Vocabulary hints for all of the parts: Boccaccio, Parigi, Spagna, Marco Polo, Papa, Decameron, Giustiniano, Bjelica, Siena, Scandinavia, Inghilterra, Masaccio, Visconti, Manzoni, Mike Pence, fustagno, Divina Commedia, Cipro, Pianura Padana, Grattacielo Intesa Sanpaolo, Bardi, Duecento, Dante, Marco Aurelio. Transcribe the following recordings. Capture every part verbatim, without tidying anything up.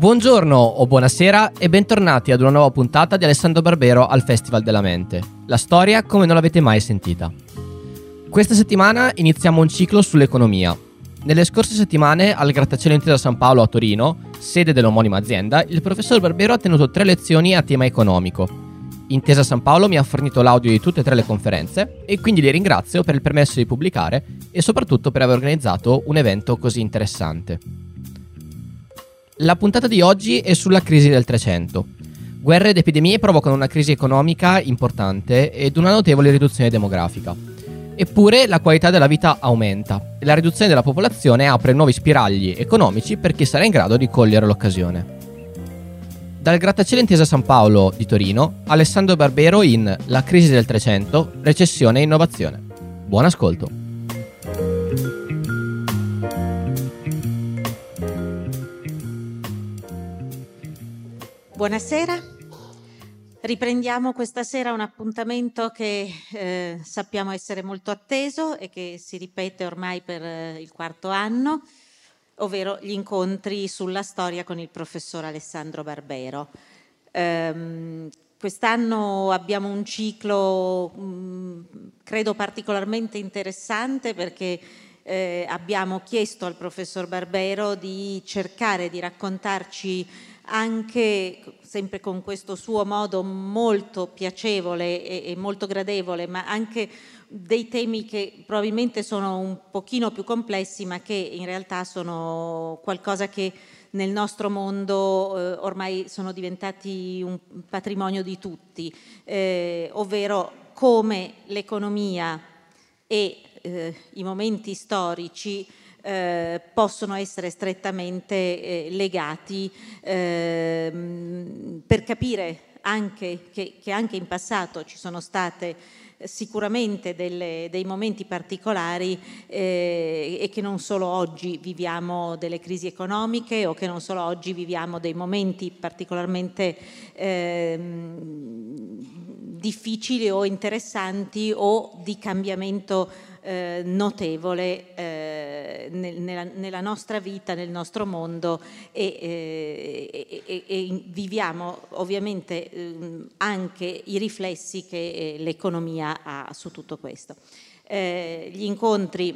Buongiorno o buonasera e bentornati ad una nuova puntata di Alessandro Barbero al Festival della Mente. La storia come non l'avete mai sentita. Questa settimana iniziamo un ciclo sull'economia. Nelle scorse settimane al Grattacielo Intesa Sanpaolo a Torino, sede dell'omonima azienda, il professor Barbero ha tenuto tre lezioni a tema economico. Intesa Sanpaolo mi ha fornito l'audio di tutte e tre le conferenze e quindi li ringrazio per il permesso di pubblicare e soprattutto per aver organizzato un evento così interessante. La puntata di oggi è sulla crisi del Trecento. Guerre ed epidemie provocano una crisi economica importante ed una notevole riduzione demografica. Eppure la qualità della vita aumenta e la riduzione della popolazione apre nuovi spiragli economici per chi sarà in grado di cogliere l'occasione. Dal Grattacielo Intesa Sanpaolo di Torino, Alessandro Barbero in La crisi del Trecento, recessione e innovazione. Buon ascolto. Buonasera, riprendiamo questa sera un appuntamento che eh, sappiamo essere molto atteso e che si ripete ormai per eh, il quarto anno, ovvero gli incontri sulla storia con il professor Alessandro Barbero. Ehm, quest'anno abbiamo un ciclo mh, credo particolarmente interessante perché eh, abbiamo chiesto al professor Barbero di cercare di raccontarci anche, sempre con questo suo modo molto piacevole e, e molto gradevole, ma anche dei temi che probabilmente sono un pochino più complessi, ma che in realtà sono qualcosa che nel nostro mondo eh, ormai sono diventati un patrimonio di tutti, eh, ovvero come l'economia e eh, i momenti storici Eh, possono essere strettamente eh, legati eh, per capire anche che, che anche in passato ci sono state sicuramente delle, dei momenti particolari eh, e che non solo oggi viviamo delle crisi economiche o che non solo oggi viviamo dei momenti particolarmente eh, difficili o interessanti o di cambiamento Eh, notevole eh, nel, nella, nella nostra vita, nel nostro mondo e, eh, e, e viviamo ovviamente eh, anche i riflessi che eh, l'economia ha su tutto questo. Eh, gli incontri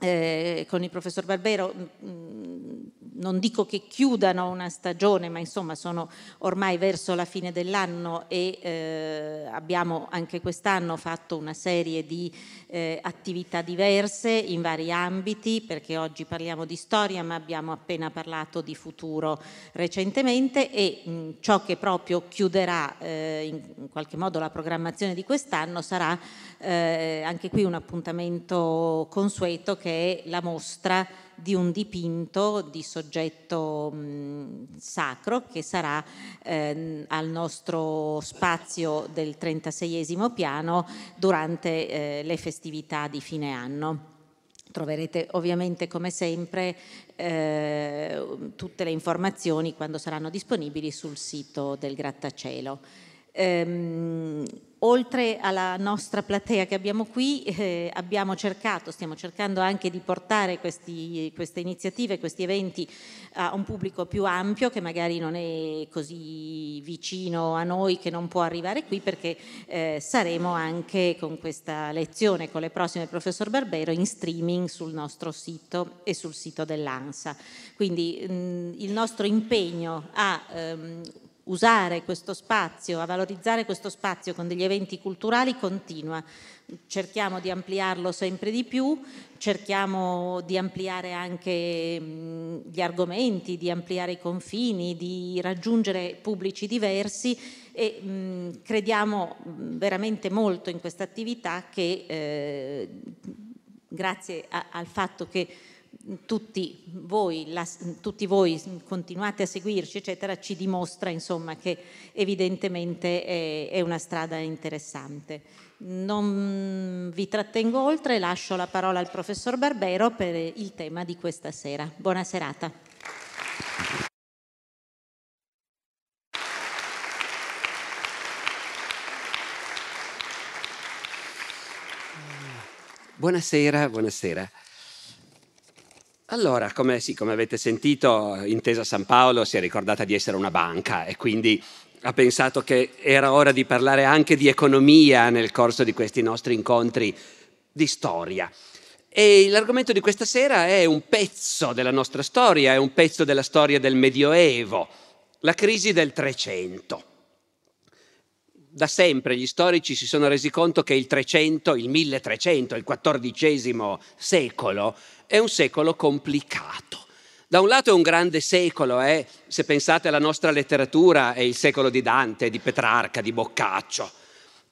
eh, con il professor Barbero mh, non dico che chiudano una stagione, ma insomma sono ormai verso la fine dell'anno e eh, abbiamo anche quest'anno fatto una serie di eh, attività diverse in vari ambiti, perché oggi parliamo di storia ma abbiamo appena parlato di futuro recentemente e mh, ciò che proprio chiuderà eh, in qualche modo la programmazione di quest'anno sarà eh, anche qui un appuntamento consueto che è la mostra di un dipinto di soggetto mh, sacro che sarà eh, al nostro spazio del trentaseiesimo piano durante eh, le festività di fine anno. Troverete ovviamente come sempre eh, tutte le informazioni quando saranno disponibili sul sito del Grattacielo. Ehm, Oltre alla nostra platea che abbiamo qui, eh, abbiamo cercato, stiamo cercando anche di portare questi, queste iniziative, questi eventi a un pubblico più ampio che magari non è così vicino a noi, che non può arrivare qui, perché eh, saremo anche con questa lezione, con le prossime del professor Barbero, in streaming sul nostro sito e sul sito dell'ANSA. Quindi mh, il nostro impegno a ehm, usare questo spazio, a valorizzare questo spazio con degli eventi culturali continua. Cerchiamo di ampliarlo sempre di più, cerchiamo di ampliare anche gli argomenti, di ampliare i confini, di raggiungere pubblici diversi e mh, crediamo veramente molto in questa attività che eh, grazie a, al fatto che Tutti voi, la, tutti voi continuate a seguirci, eccetera, ci dimostra insomma che evidentemente è, è una strada interessante. Non vi trattengo oltre, lascio la parola al professor Barbero per il tema di questa sera. Buona serata. Buonasera, buonasera. Allora, come, sì, come avete sentito, Intesa Sanpaolo si è ricordata di essere una banca e quindi ha pensato che era ora di parlare anche di economia nel corso di questi nostri incontri di storia. E l'argomento di questa sera è un pezzo della nostra storia, è un pezzo della storia del Medioevo, la crisi del Trecento. Da sempre gli storici si sono resi conto che il Trecento, il milletrecento, il quattordicesimo secolo è un secolo complicato. Da un lato è un grande secolo, eh? Se pensate alla nostra letteratura è il secolo di Dante, di Petrarca, di Boccaccio.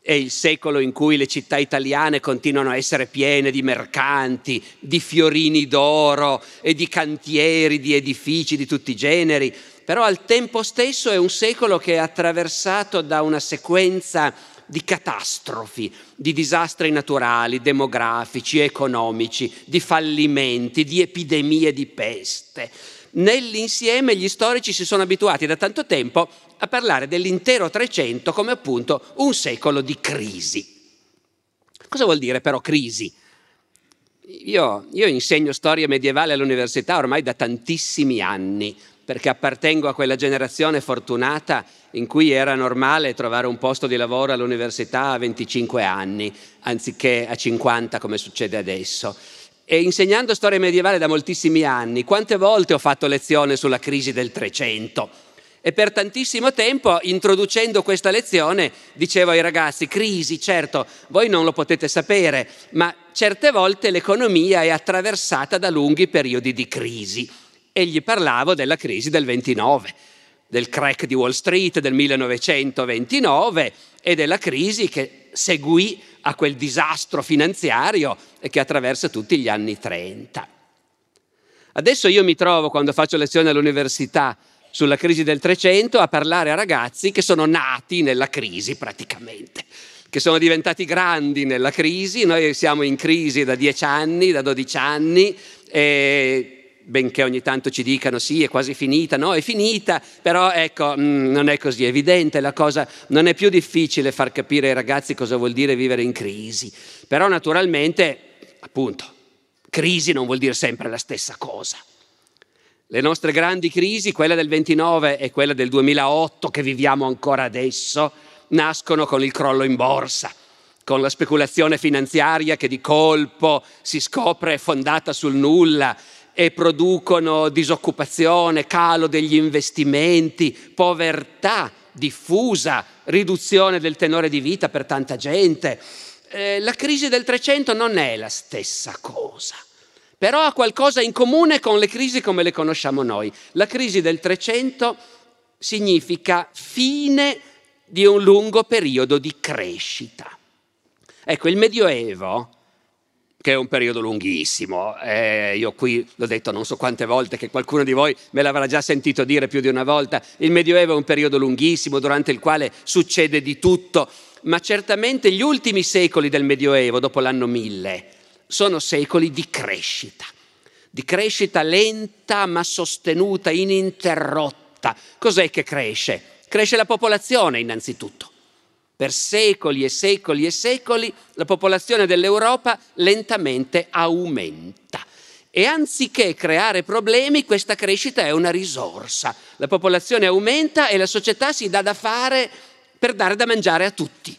È il secolo in cui le città italiane continuano a essere piene di mercanti, di fiorini d'oro e di cantieri, di edifici di tutti i generi. Però al tempo stesso è un secolo che è attraversato da una sequenza di catastrofi, di disastri naturali, demografici, economici, di fallimenti, di epidemie di peste. Nell'insieme gli storici si sono abituati da tanto tempo a parlare dell'intero Trecento come appunto un secolo di crisi. Cosa vuol dire però crisi? Io, io insegno storia medievale all'università ormai da tantissimi anni, perché appartengo a quella generazione fortunata in cui era normale trovare un posto di lavoro all'università a venticinque anni, anziché a cinquanta come succede adesso. E insegnando storia medievale da moltissimi anni, quante volte ho fatto lezione sulla crisi del Trecento? E per tantissimo tempo, introducendo questa lezione, dicevo ai ragazzi, crisi, certo, voi non lo potete sapere, ma certe volte l'economia è attraversata da lunghi periodi di crisi. E gli parlavo della crisi del ventinove, del crack di Wall Street del millenovecentoventinove e della crisi che seguì a quel disastro finanziario e che attraversa tutti gli anni trenta. Adesso io mi trovo, quando faccio lezioni all'università sulla crisi del Trecento, a parlare a ragazzi che sono nati nella crisi praticamente, che sono diventati grandi nella crisi. Noi siamo in crisi da dieci anni, da dodici anni e... benché ogni tanto ci dicano sì, è quasi finita, no, è finita, però ecco, non è così evidente la cosa, non è più difficile far capire ai ragazzi cosa vuol dire vivere in crisi, però naturalmente, appunto, crisi non vuol dire sempre la stessa cosa. Le nostre grandi crisi, quella del ventinove e quella del duemilaotto che viviamo ancora adesso, nascono con il crollo in borsa, con la speculazione finanziaria che di colpo si scopre fondata sul nulla, e producono disoccupazione, calo degli investimenti, povertà diffusa, riduzione del tenore di vita per tanta gente. Eh, la crisi del Trecento non è la stessa cosa, però ha qualcosa in comune con le crisi come le conosciamo noi. La crisi del Trecento significa fine di un lungo periodo di crescita. Ecco, il Medioevo, che è un periodo lunghissimo, eh, io qui l'ho detto non so quante volte, che qualcuno di voi me l'avrà già sentito dire più di una volta, il Medioevo è un periodo lunghissimo durante il quale succede di tutto, ma certamente gli ultimi secoli del Medioevo, dopo l'anno mille, sono secoli di crescita, di crescita lenta ma sostenuta, ininterrotta. Cos'è che cresce? Cresce la popolazione innanzitutto. Per secoli e secoli e secoli la popolazione dell'Europa lentamente aumenta e anziché creare problemi questa crescita è una risorsa. La popolazione aumenta e la società si dà da fare per dare da mangiare a tutti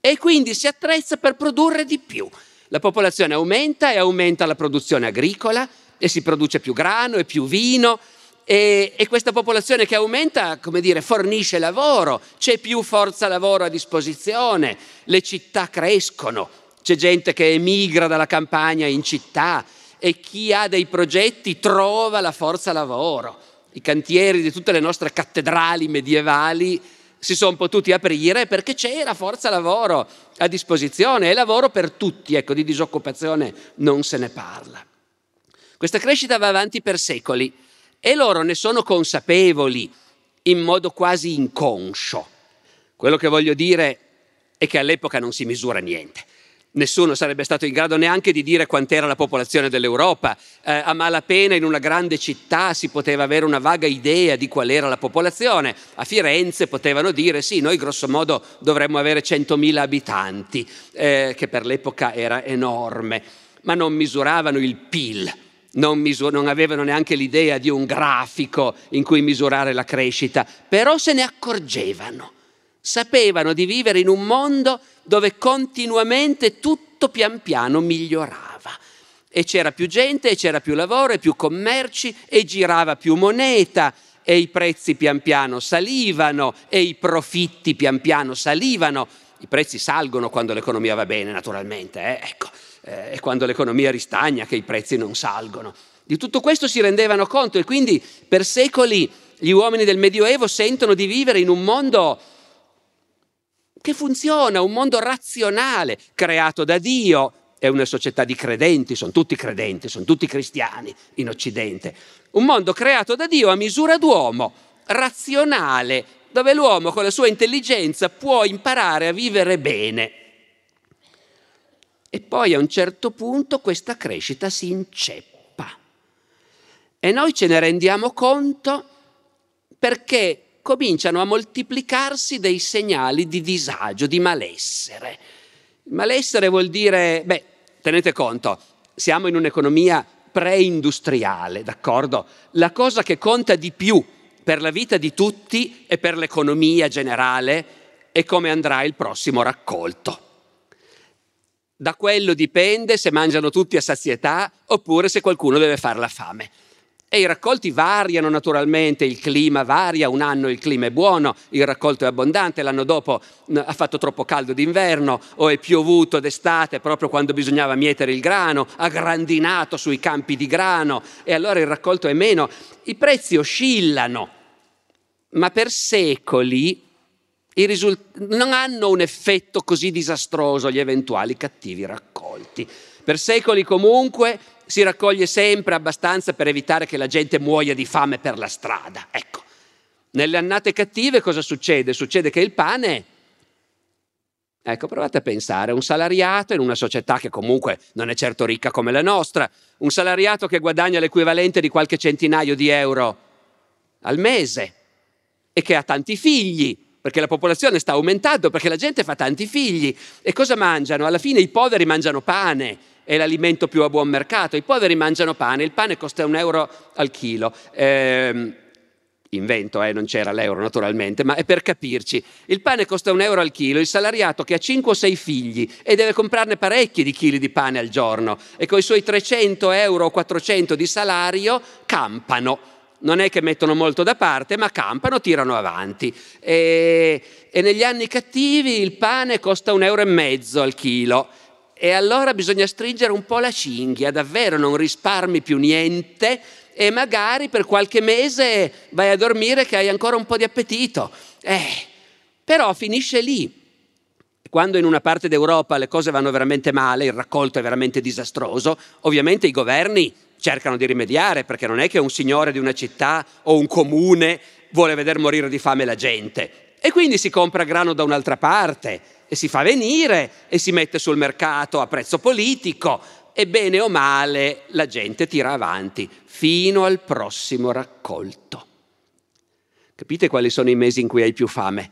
e quindi si attrezza per produrre di più. La popolazione aumenta e aumenta la produzione agricola e si produce più grano e più vino. E, e questa popolazione che aumenta, come dire, fornisce lavoro, c'è più forza lavoro a disposizione, le città crescono, c'è gente che emigra dalla campagna in città e chi ha dei progetti trova la forza lavoro. I cantieri di tutte le nostre cattedrali medievali si sono potuti aprire perché c'era forza lavoro a disposizione e lavoro per tutti, ecco, di disoccupazione non se ne parla. Questa crescita va avanti per secoli. E loro ne sono consapevoli in modo quasi inconscio. Quello che voglio dire è che all'epoca non si misura niente. Nessuno sarebbe stato in grado neanche di dire quant'era la popolazione dell'Europa. Eh, a malapena in una grande città si poteva avere una vaga idea di qual era la popolazione. A Firenze potevano dire sì, noi grosso modo dovremmo avere centomila abitanti, eh, che per l'epoca era enorme, ma non misuravano il P I L. non, misur- non avevano neanche l'idea di un grafico in cui misurare la crescita, però se ne accorgevano, sapevano di vivere in un mondo dove continuamente tutto pian piano migliorava e c'era più gente, e c'era più lavoro, e più commerci, e girava più moneta, e i prezzi pian piano salivano, e i profitti pian piano salivano. I prezzi salgono quando l'economia va bene, naturalmente, eh? Ecco, eh, è quando l'economia ristagna che i prezzi non salgono. Di tutto questo si rendevano conto, e quindi per secoli gli uomini del Medioevo sentono di vivere in un mondo che funziona, un mondo razionale, creato da Dio. È una società di credenti, sono tutti credenti, sono tutti cristiani in Occidente. Un mondo creato da Dio a misura d'uomo, razionale, dove l'uomo con la sua intelligenza può imparare a vivere bene. E poi a un certo punto questa crescita si inceppa. E noi ce ne rendiamo conto perché cominciano a moltiplicarsi dei segnali di disagio, di malessere. Malessere vuol dire, beh, tenete conto, siamo in un'economia preindustriale, d'accordo? La cosa che conta di più per la vita di tutti e per l'economia generale è come andrà il prossimo raccolto. Da quello dipende se mangiano tutti a sazietà oppure se qualcuno deve far la fame. E i raccolti variano naturalmente, il clima varia, un anno il clima è buono, il raccolto è abbondante, l'anno dopo ha fatto troppo caldo d'inverno o è piovuto d'estate proprio quando bisognava mietere il grano, ha grandinato sui campi di grano e allora il raccolto è meno. I prezzi oscillano, ma per secoli i risult- non hanno un effetto così disastroso gli eventuali cattivi raccolti. Per secoli comunque si raccoglie sempre abbastanza per evitare che la gente muoia di fame per la strada. Ecco, nelle annate cattive cosa succede? Succede che il pane, ecco, provate a pensare, un salariato in una società che comunque non è certo ricca come la nostra, un salariato che guadagna l'equivalente di qualche centinaio di euro al mese e che ha tanti figli, perché la popolazione sta aumentando, perché la gente fa tanti figli. E cosa mangiano? Alla fine i poveri mangiano pane, è l'alimento più a buon mercato. I poveri mangiano pane, il pane costa un euro al chilo. Eh, invento, eh, non c'era l'euro naturalmente, ma è per capirci. Il pane costa un euro al chilo, il salariato che ha cinque o sei figli e deve comprarne parecchi di chili di pane al giorno e con i suoi trecento euro o quattrocento di salario campano. Non è che mettono molto da parte, ma campano, tirano avanti. E, e negli anni cattivi il pane costa un euro e mezzo al chilo. E allora bisogna stringere un po' la cinghia, davvero non risparmi più niente e magari per qualche mese vai a dormire che hai ancora un po' di appetito. Eh, però finisce lì. Quando in una parte d'Europa le cose vanno veramente male, il raccolto è veramente disastroso, ovviamente i governi cercano di rimediare, perché non è che un signore di una città o un comune vuole veder morire di fame la gente. E quindi si compra grano da un'altra parte e si fa venire e si mette sul mercato a prezzo politico e bene o male la gente tira avanti fino al prossimo raccolto. Capite quali sono i mesi in cui hai più fame?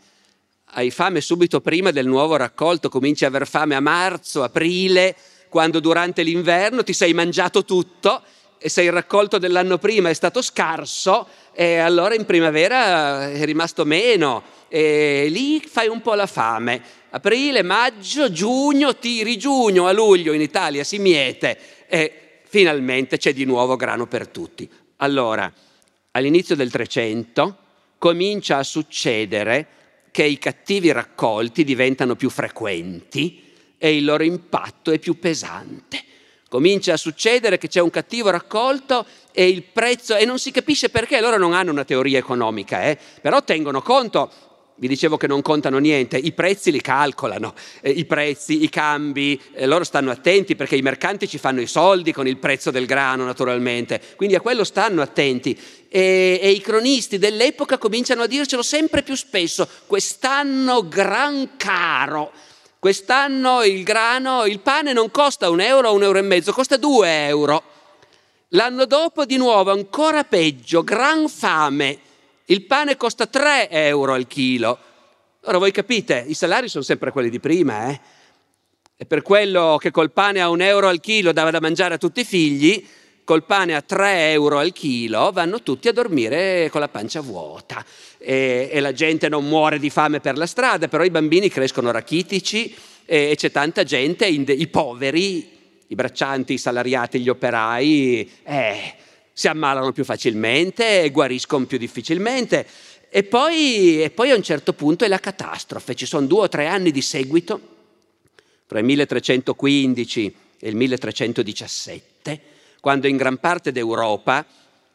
Hai fame subito prima del nuovo raccolto, cominci a aver fame a marzo, aprile, quando durante l'inverno ti sei mangiato tutto e se il raccolto dell'anno prima è stato scarso e allora in primavera è rimasto meno e lì fai un po' la fame. Aprile, maggio, giugno, tiri giugno, a luglio in Italia si miete e finalmente c'è di nuovo grano per tutti. Allora, all'inizio del Trecento comincia a succedere che i cattivi raccolti diventano più frequenti e il loro impatto è più pesante. Comincia a succedere che c'è un cattivo raccolto e il prezzo, e non si capisce perché, loro non hanno una teoria economica, eh? Però tengono conto, vi dicevo che non contano niente, i prezzi li calcolano, eh, i prezzi, i cambi, eh, loro stanno attenti perché i mercanti ci fanno i soldi con il prezzo del grano naturalmente, quindi a quello stanno attenti e, e i cronisti dell'epoca cominciano a dircelo sempre più spesso, quest'anno gran caro. Quest'anno il grano, il pane non costa un euro o un euro e mezzo, costa due euro. L'anno dopo di nuovo ancora peggio, gran fame. Il pane costa tre euro al chilo. Ora voi capite, i salari sono sempre quelli di prima, eh? E per quello che col pane a un euro al chilo dava da mangiare a tutti i figli, col pane a tre euro al chilo, vanno tutti a dormire con la pancia vuota e, e la gente non muore di fame per la strada, però i bambini crescono rachitici e, e c'è tanta gente, i poveri, i braccianti, i salariati, gli operai, eh, si ammalano più facilmente e guariscono più difficilmente. E poi, e poi a un certo punto è la catastrofe, ci sono due o tre anni di seguito, tra il milletrecentoquindici e il milletrecentodiciassette, quando in gran parte d'Europa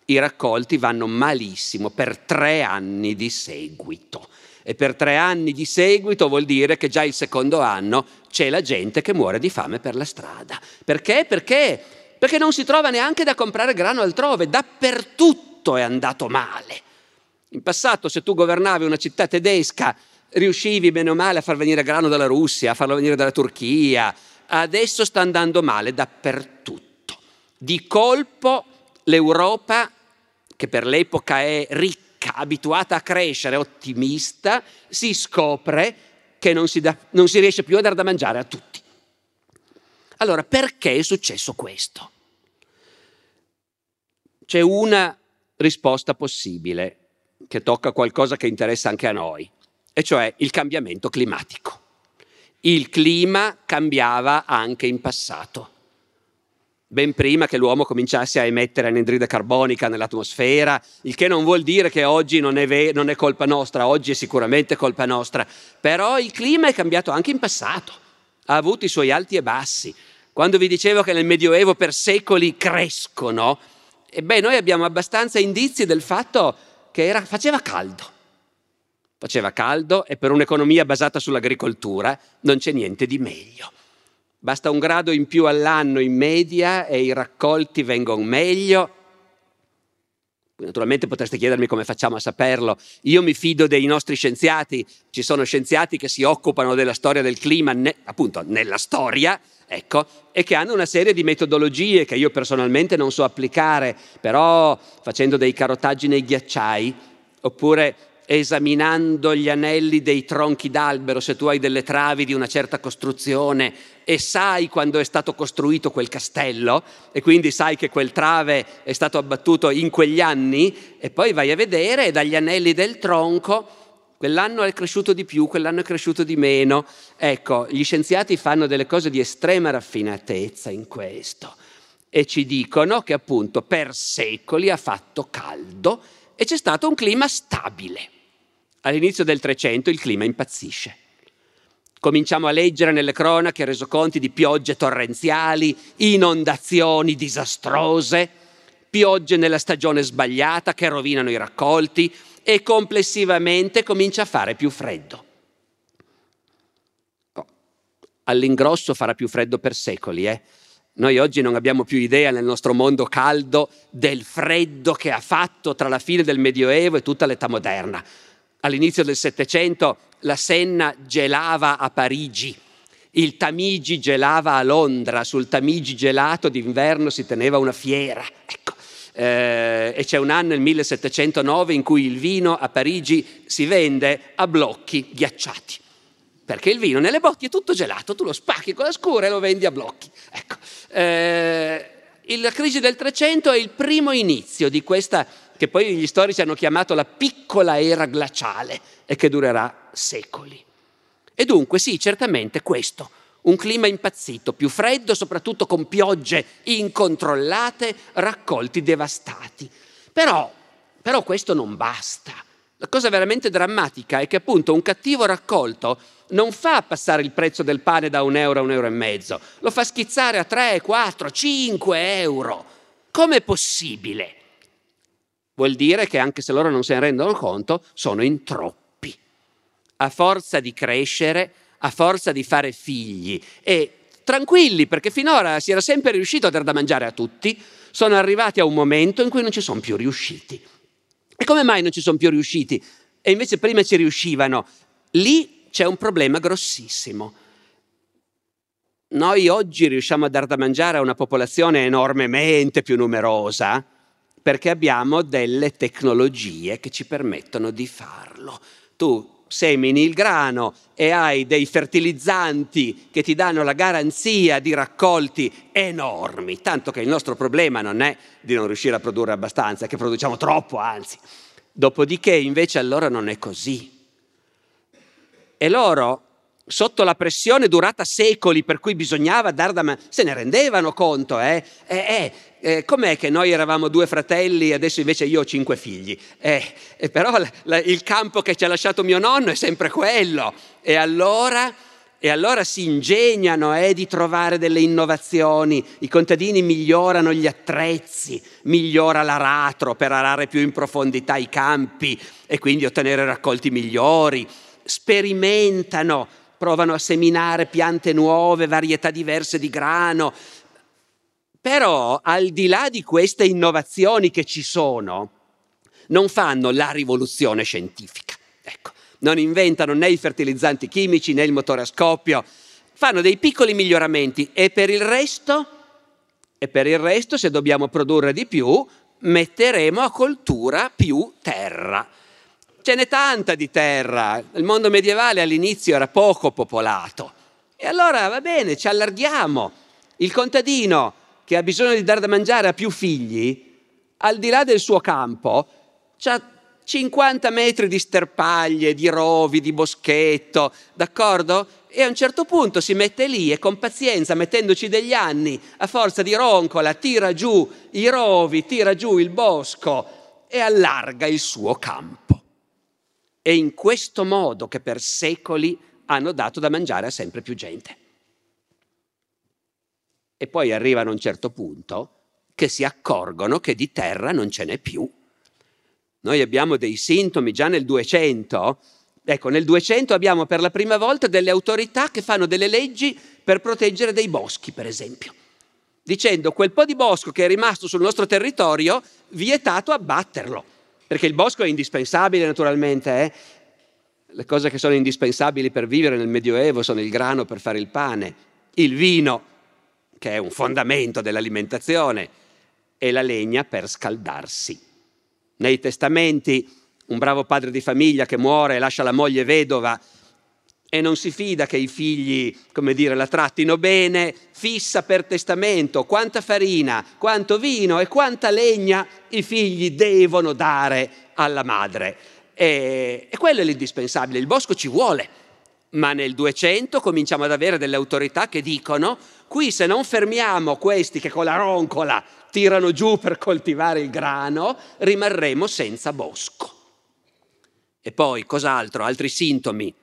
i raccolti vanno malissimo per tre anni di seguito. E per tre anni di seguito vuol dire che già il secondo anno c'è la gente che muore di fame per la strada. Perché? Perché? Perché non si trova neanche da comprare grano altrove, dappertutto è andato male. In passato, se tu governavi una città tedesca, riuscivi bene o male a far venire grano dalla Russia, a farlo venire dalla Turchia. Adesso sta andando male dappertutto. Di colpo l'Europa, che per l'epoca è ricca, abituata a crescere, ottimista, si scopre che non si, da, non si riesce più a dar da mangiare a tutti. Allora, perché è successo questo? C'è una risposta possibile, che tocca qualcosa che interessa anche a noi, e cioè il cambiamento climatico. Il clima cambiava anche in passato, ben prima che l'uomo cominciasse a emettere anidride carbonica nell'atmosfera, il che non vuol dire che oggi non è, ve- non è colpa nostra, oggi è sicuramente colpa nostra, però il clima è cambiato anche in passato, ha avuto i suoi alti e bassi. Quando vi dicevo che nel Medioevo per secoli crescono, e beh, noi abbiamo abbastanza indizi del fatto che era, faceva caldo, faceva caldo e per un'economia basata sull'agricoltura non c'è niente di meglio. Basta un grado in più all'anno in media e i raccolti vengono meglio. Naturalmente potreste chiedermi come facciamo a saperlo. Io mi fido dei nostri scienziati, ci sono scienziati che si occupano della storia del clima, ne, appunto nella storia, ecco, e che hanno una serie di metodologie che io personalmente non so applicare, però facendo dei carotaggi nei ghiacciai, oppure esaminando gli anelli dei tronchi d'albero, se tu hai delle travi di una certa costruzione e sai quando è stato costruito quel castello e quindi sai che quel trave è stato abbattuto in quegli anni, e poi vai a vedere e dagli anelli del tronco quell'anno è cresciuto di più, quell'anno è cresciuto di meno. Ecco, gli scienziati fanno delle cose di estrema raffinatezza in questo e ci dicono che appunto per secoli ha fatto caldo e c'è stato un clima stabile. All'inizio del Trecento il clima impazzisce. Cominciamo a leggere nelle cronache resoconti di piogge torrenziali, inondazioni disastrose, piogge nella stagione sbagliata che rovinano i raccolti e complessivamente comincia a fare più freddo. All'ingrosso farà più freddo per secoli, eh? Noi oggi non abbiamo più idea nel nostro mondo caldo del freddo che ha fatto tra la fine del Medioevo e tutta l'età moderna. All'inizio del Settecento la Senna gelava a Parigi, il Tamigi gelava a Londra, sul Tamigi gelato d'inverno si teneva una fiera. Ecco. Eh, e c'è un anno, il millesettecentonove, in cui il vino a Parigi si vende a blocchi ghiacciati. Perché il vino nelle bottiglie è tutto gelato, tu lo spacchi con la scura e lo vendi a blocchi. Ecco. Eh, la crisi del Trecento è il primo inizio di questa che poi gli storici hanno chiamato la piccola era glaciale e che durerà secoli. E dunque sì, certamente questo, un clima impazzito, più freddo, soprattutto con piogge incontrollate, raccolti devastati. Però, però questo non basta. La cosa veramente drammatica è che appunto un cattivo raccolto non fa passare il prezzo del pane da un euro a un euro e mezzo, lo fa schizzare a tre, quattro, cinque euro. Com'è possibile? Vuol dire che anche se loro non se ne rendono conto, sono in troppi. A forza di crescere, a forza di fare figli e tranquilli, perché finora si era sempre riuscito a dar da mangiare a tutti, sono arrivati a un momento in cui non ci sono più riusciti. E come mai non ci sono più riusciti? E invece prima ci riuscivano. Lì c'è un problema grossissimo. Noi oggi riusciamo a dar da mangiare a una popolazione enormemente più numerosa perché abbiamo delle tecnologie che ci permettono di farlo. Tu semini il grano e hai dei fertilizzanti che ti danno la garanzia di raccolti enormi, tanto che il nostro problema non è di non riuscire a produrre abbastanza, che produciamo troppo, anzi. Dopodiché invece allora non è così. E loro, sotto la pressione durata secoli, per cui bisognava dar da man- se ne rendevano conto, eh? Eh, eh, eh, com'è che noi eravamo due fratelli, adesso invece io ho cinque figli? Eh, eh, però la, la, il campo che ci ha lasciato mio nonno è sempre quello. E allora, e allora si ingegnano eh, di trovare delle innovazioni. I contadini migliorano gli attrezzi, migliora l'aratro per arare più in profondità i campi e quindi ottenere raccolti migliori. Sperimentano, provano a seminare piante nuove, varietà diverse di grano. Però al di là di queste innovazioni che ci sono, non fanno la rivoluzione scientifica. Ecco, non inventano né i fertilizzanti chimici né il motore a scoppio, fanno dei piccoli miglioramenti e per il resto, e per il resto se dobbiamo produrre di più, metteremo a coltura più terra. Ce n'è tanta di terra, il mondo medievale all'inizio era poco popolato e allora va bene, ci allarghiamo. Il contadino che ha bisogno di dar da mangiare a più figli, al di là del suo campo, c'ha cinquanta metri di sterpaglie, di rovi, di boschetto, d'accordo? E a un certo punto si mette lì e con pazienza, mettendoci degli anni, a forza di roncola, tira giù i rovi, tira giù il bosco e allarga il suo campo. È in questo modo che per secoli hanno dato da mangiare a sempre più gente. E poi arrivano a un certo punto che si accorgono che di terra non ce n'è più. Noi abbiamo dei sintomi già nel Duecento. Ecco, nel Duecento abbiamo per la prima volta delle autorità che fanno delle leggi per proteggere dei boschi, per esempio, dicendo quel po' di bosco che è rimasto sul nostro territorio, vietato abbatterlo. Perché il bosco è indispensabile naturalmente, eh? Le cose che sono indispensabili per vivere nel Medioevo sono il grano per fare il pane, il vino, che è un fondamento dell'alimentazione, e la legna per scaldarsi. Nei testamenti un bravo padre di famiglia che muore e lascia la moglie vedova e non si fida che i figli, come dire, la trattino bene, fissa per testamento quanta farina, quanto vino e quanta legna i figli devono dare alla madre. E, e quello è l'indispensabile, il bosco ci vuole, ma nel Duecento cominciamo ad avere delle autorità che dicono qui se non fermiamo questi che con la roncola tirano giù per coltivare il grano, rimarremo senza bosco. E poi cos'altro? Altri sintomi.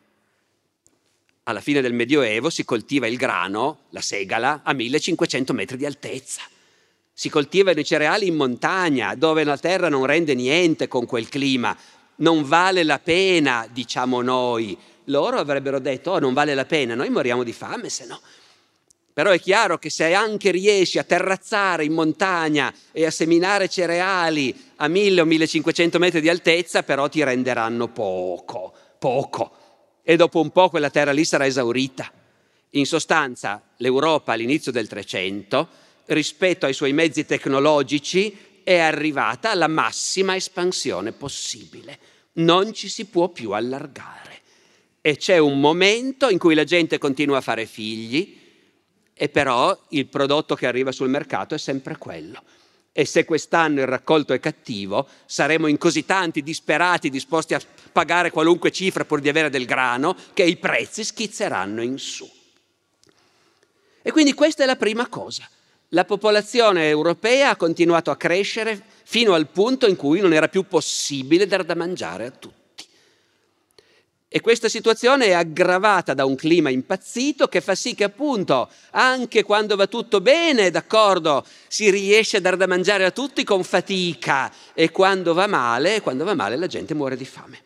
Alla fine del Medioevo si coltiva il grano, la segala, a millecinquecento metri di altezza. Si coltivano i cereali in montagna, dove la terra non rende niente con quel clima. Non vale la pena, diciamo noi. Loro avrebbero detto, oh, non vale la pena, noi moriamo di fame se no. Però è chiaro che se anche riesci a terrazzare in montagna e a seminare cereali a mille o millecinquecento metri di altezza, però ti renderanno poco, poco. E dopo un po' quella terra lì sarà esaurita. In sostanza, l'Europa all'inizio del Trecento, rispetto ai suoi mezzi tecnologici, è arrivata alla massima espansione possibile. Non ci si può più allargare. E c'è un momento in cui la gente continua a fare figli, e però il prodotto che arriva sul mercato è sempre quello. E se quest'anno il raccolto è cattivo, saremo in così tanti disperati, disposti a pagare qualunque cifra pur di avere del grano, che i prezzi schizzeranno in su. E quindi questa è la prima cosa. La popolazione europea ha continuato a crescere fino al punto in cui non era più possibile dar da mangiare a tutti. E questa situazione è aggravata da un clima impazzito che fa sì che appunto anche quando va tutto bene, d'accordo, si riesce a dar da mangiare a tutti con fatica e quando va male, quando va male la gente muore di fame.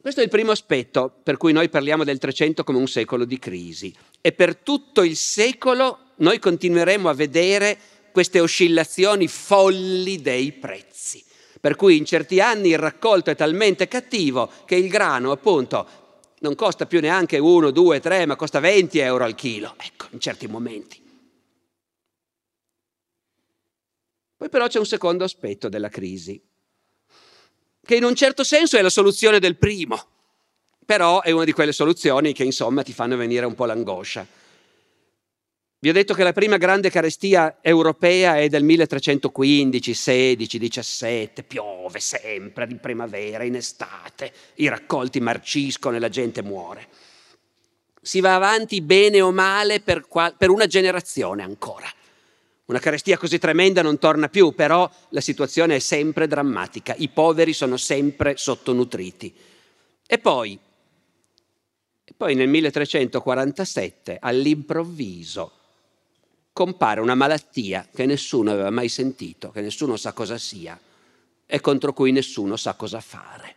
Questo è il primo aspetto per cui noi parliamo del Trecento come un secolo di crisi e per tutto il secolo noi continueremo a vedere queste oscillazioni folli dei prezzi. Per cui in certi anni il raccolto è talmente cattivo che il grano, appunto, non costa più neanche uno, due, tre, ma costa venti euro al chilo, ecco, in certi momenti. Poi però c'è un secondo aspetto della crisi. che in un certo senso è la soluzione del primo, però è una di quelle soluzioni che insomma ti fanno venire un po' l'angoscia. Vi ho detto che la prima grande carestia europea è del milletrecentoquindici, sedici, diciassette, piove sempre, in primavera, in estate, i raccolti marciscono e la gente muore. Si va avanti bene o male per, qual- per una generazione ancora. Una carestia così tremenda non torna più, però la situazione è sempre drammatica, i poveri sono sempre sottonutriti. E poi, e poi nel milletrecentoquarantasette, all'improvviso, compare una malattia che nessuno aveva mai sentito, che nessuno sa cosa sia e contro cui nessuno sa cosa fare.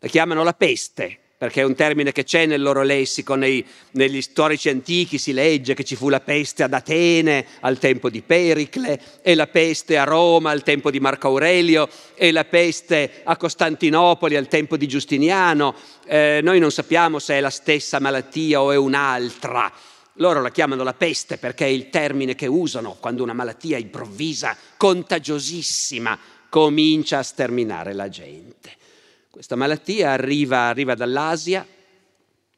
La chiamano la peste, perché è un termine che c'è nel loro lessico, nei, negli storici antichi si legge che ci fu la peste ad Atene al tempo di Pericle, e la peste a Roma al tempo di Marco Aurelio, e la peste a Costantinopoli al tempo di Giustiniano. Eh, noi non sappiamo se è la stessa malattia o è un'altra. Loro la chiamano la peste perché è il termine che usano quando una malattia improvvisa, contagiosissima, comincia a sterminare la gente. Questa malattia arriva, arriva dall'Asia,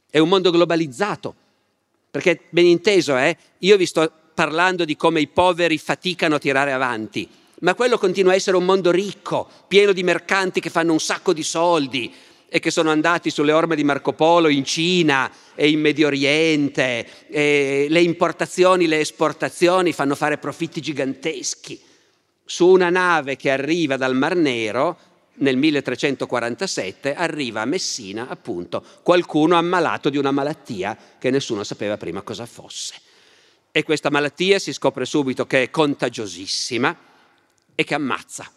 è un mondo globalizzato, perché ben inteso, eh, io vi sto parlando di come i poveri faticano a tirare avanti, ma quello continua a essere un mondo ricco, pieno di mercanti che fanno un sacco di soldi e che sono andati sulle orme di Marco Polo in Cina e in Medio Oriente, e le importazioni, le esportazioni fanno fare profitti giganteschi. Su una nave che arriva dal Mar Nero, nel milletrecentoquarantasette arriva a Messina, appunto, qualcuno ammalato di una malattia che nessuno sapeva prima cosa fosse. E questa malattia si scopre subito che è contagiosissima e che ammazza.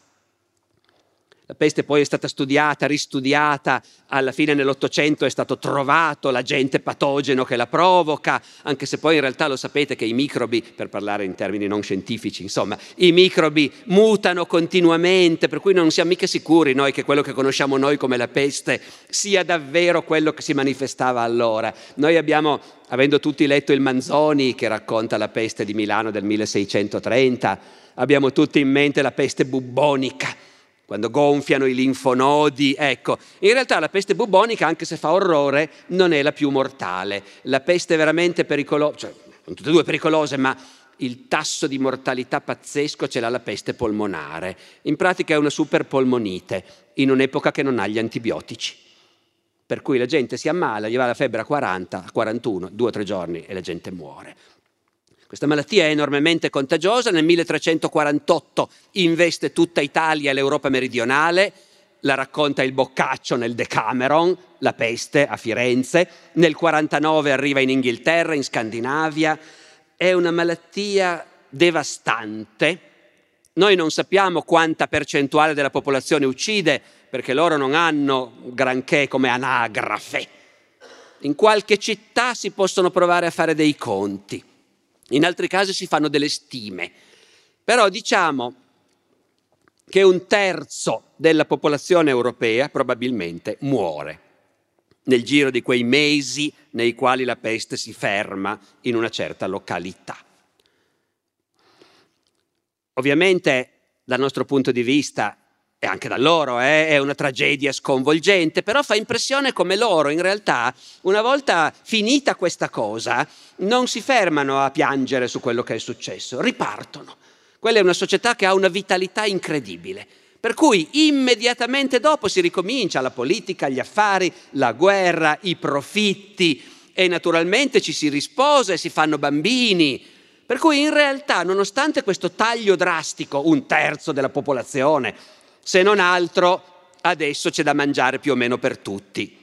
La peste poi è stata studiata, ristudiata, alla fine nell'Ottocento è stato trovato l'agente patogeno che la provoca, anche se poi in realtà lo sapete che i microbi, per parlare in termini non scientifici, insomma, i microbi mutano continuamente, per cui non siamo mica sicuri noi che quello che conosciamo noi come la peste sia davvero quello che si manifestava allora. Noi abbiamo, avendo tutti letto il Manzoni che racconta la peste di Milano del milleseicentotrenta, abbiamo tutti in mente la peste bubbonica, quando gonfiano i linfonodi, ecco. In realtà la peste bubbonica, anche se fa orrore, non è la più mortale. La peste veramente pericolosa, cioè, sono tutte e due pericolose, ma il tasso di mortalità pazzesco ce l'ha la peste polmonare. In pratica è una superpolmonite, in un'epoca che non ha gli antibiotici. Per cui la gente si ammala, gli va la febbre a quaranta, a quarantuno, due o tre giorni e la gente muore. Questa malattia è enormemente contagiosa, nel milletrecentoquarantotto investe tutta Italia e l'Europa meridionale, la racconta il Boccaccio nel Decameron, la peste a Firenze, nel quarantanove arriva in Inghilterra, in Scandinavia, è una malattia devastante, noi non sappiamo quanta percentuale della popolazione uccide perché loro non hanno granché come anagrafe, in qualche città si possono provare a fare dei conti. In altri casi si fanno delle stime, però diciamo che un terzo della popolazione europea probabilmente muore nel giro di quei mesi nei quali la peste si ferma in una certa località. Ovviamente dal nostro punto di vista e anche da loro eh, è una tragedia sconvolgente, però fa impressione come loro in realtà, una volta finita questa cosa, non si fermano a piangere su quello che è successo, ripartono. Quella è una società che ha una vitalità incredibile, per cui immediatamente dopo si ricomincia la politica, gli affari, la guerra, i profitti e naturalmente ci si risposa e si fanno bambini. Per cui in realtà, nonostante questo taglio drastico, un terzo della popolazione, se non altro, adesso c'è da mangiare più o meno per tutti.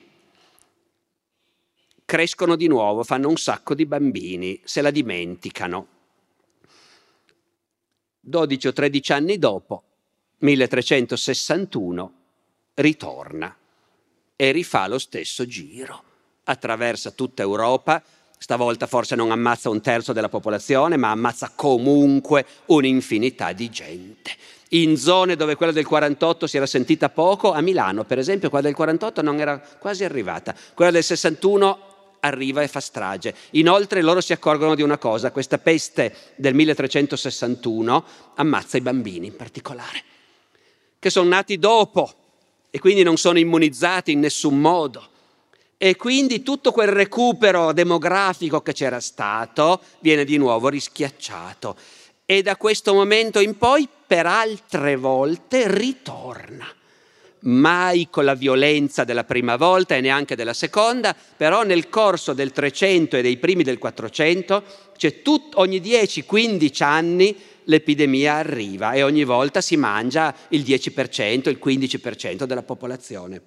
Crescono di nuovo, fanno un sacco di bambini, se la dimenticano. dodici o tredici anni dopo, milletrecentosessantuno, ritorna e rifà lo stesso giro. Attraversa tutta Europa, stavolta forse non ammazza un terzo della popolazione, ma ammazza comunque un'infinità di gente. In zone dove quella del quarantotto si era sentita poco, a Milano per esempio quella del quarantotto non era quasi arrivata, quella del sessantuno arriva e fa strage. Inoltre loro si accorgono di una cosa, questa peste del milletrecentosessantuno ammazza i bambini in particolare, che sono nati dopo e quindi non sono immunizzati in nessun modo. E quindi tutto quel recupero demografico che c'era stato viene di nuovo rischiacciato. E da questo momento in poi per altre volte ritorna. Mai con la violenza della prima volta e neanche della seconda, però nel corso del Trecento e dei primi del Quattrocento c'è tut- ogni dieci quindici anni l'epidemia arriva e ogni volta si mangia il dieci per cento, il quindici per cento della popolazione.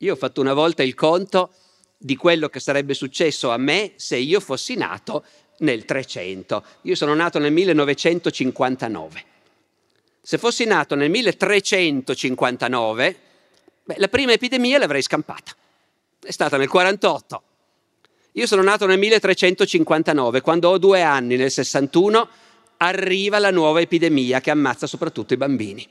Io ho fatto una volta il conto di quello che sarebbe successo a me se io fossi nato nel Trecento. Io sono nato nel millenovecentocinquantanove. Se fossi nato nel milletrecentocinquantanove, beh, la prima epidemia l'avrei scampata. È stata nel quarantotto. Io sono nato nel milletrecentocinquantanove, quando ho due anni, nel sessantuno, arriva la nuova epidemia che ammazza soprattutto i bambini.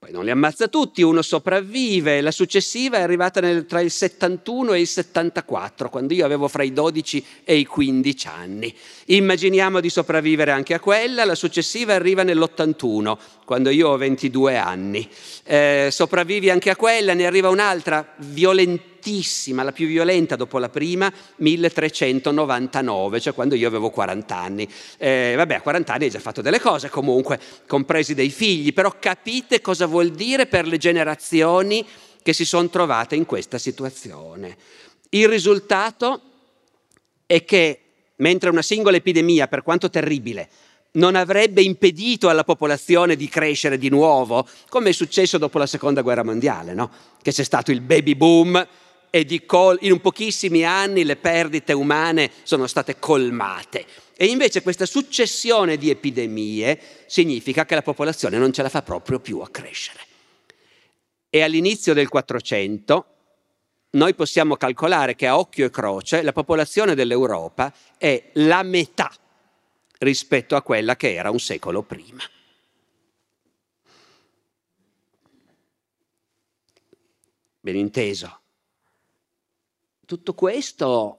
Poi non li ammazza tutti, uno sopravvive. La successiva è arrivata nel, tra il settantuno e il settantaquattro, quando io avevo fra i dodici e i quindici anni. Immaginiamo di sopravvivere anche a quella. La successiva arriva nell'ottantuno, quando io ho ventidue anni. Eh, sopravvivi anche a quella, ne arriva un'altra violentissima, la più violenta dopo la prima, milletrecentonovantanove, cioè quando io avevo quaranta anni. Eh, vabbè, a quaranta anni hai già fatto delle cose comunque, compresi dei figli, però capite cosa vuol dire per le generazioni che si sono trovate in questa situazione. Il risultato è che, mentre una singola epidemia, per quanto terribile, non avrebbe impedito alla popolazione di crescere di nuovo, come è successo dopo la Seconda Guerra Mondiale, no? Che c'è stato il baby boom e di col- in pochissimi anni le perdite umane sono state colmate. E invece questa successione di epidemie significa che la popolazione non ce la fa proprio più a crescere. E all'inizio del Quattrocento noi possiamo calcolare che a occhio e croce la popolazione dell'Europa è la metà rispetto a quella che era un secolo prima. Ben inteso. Tutto questo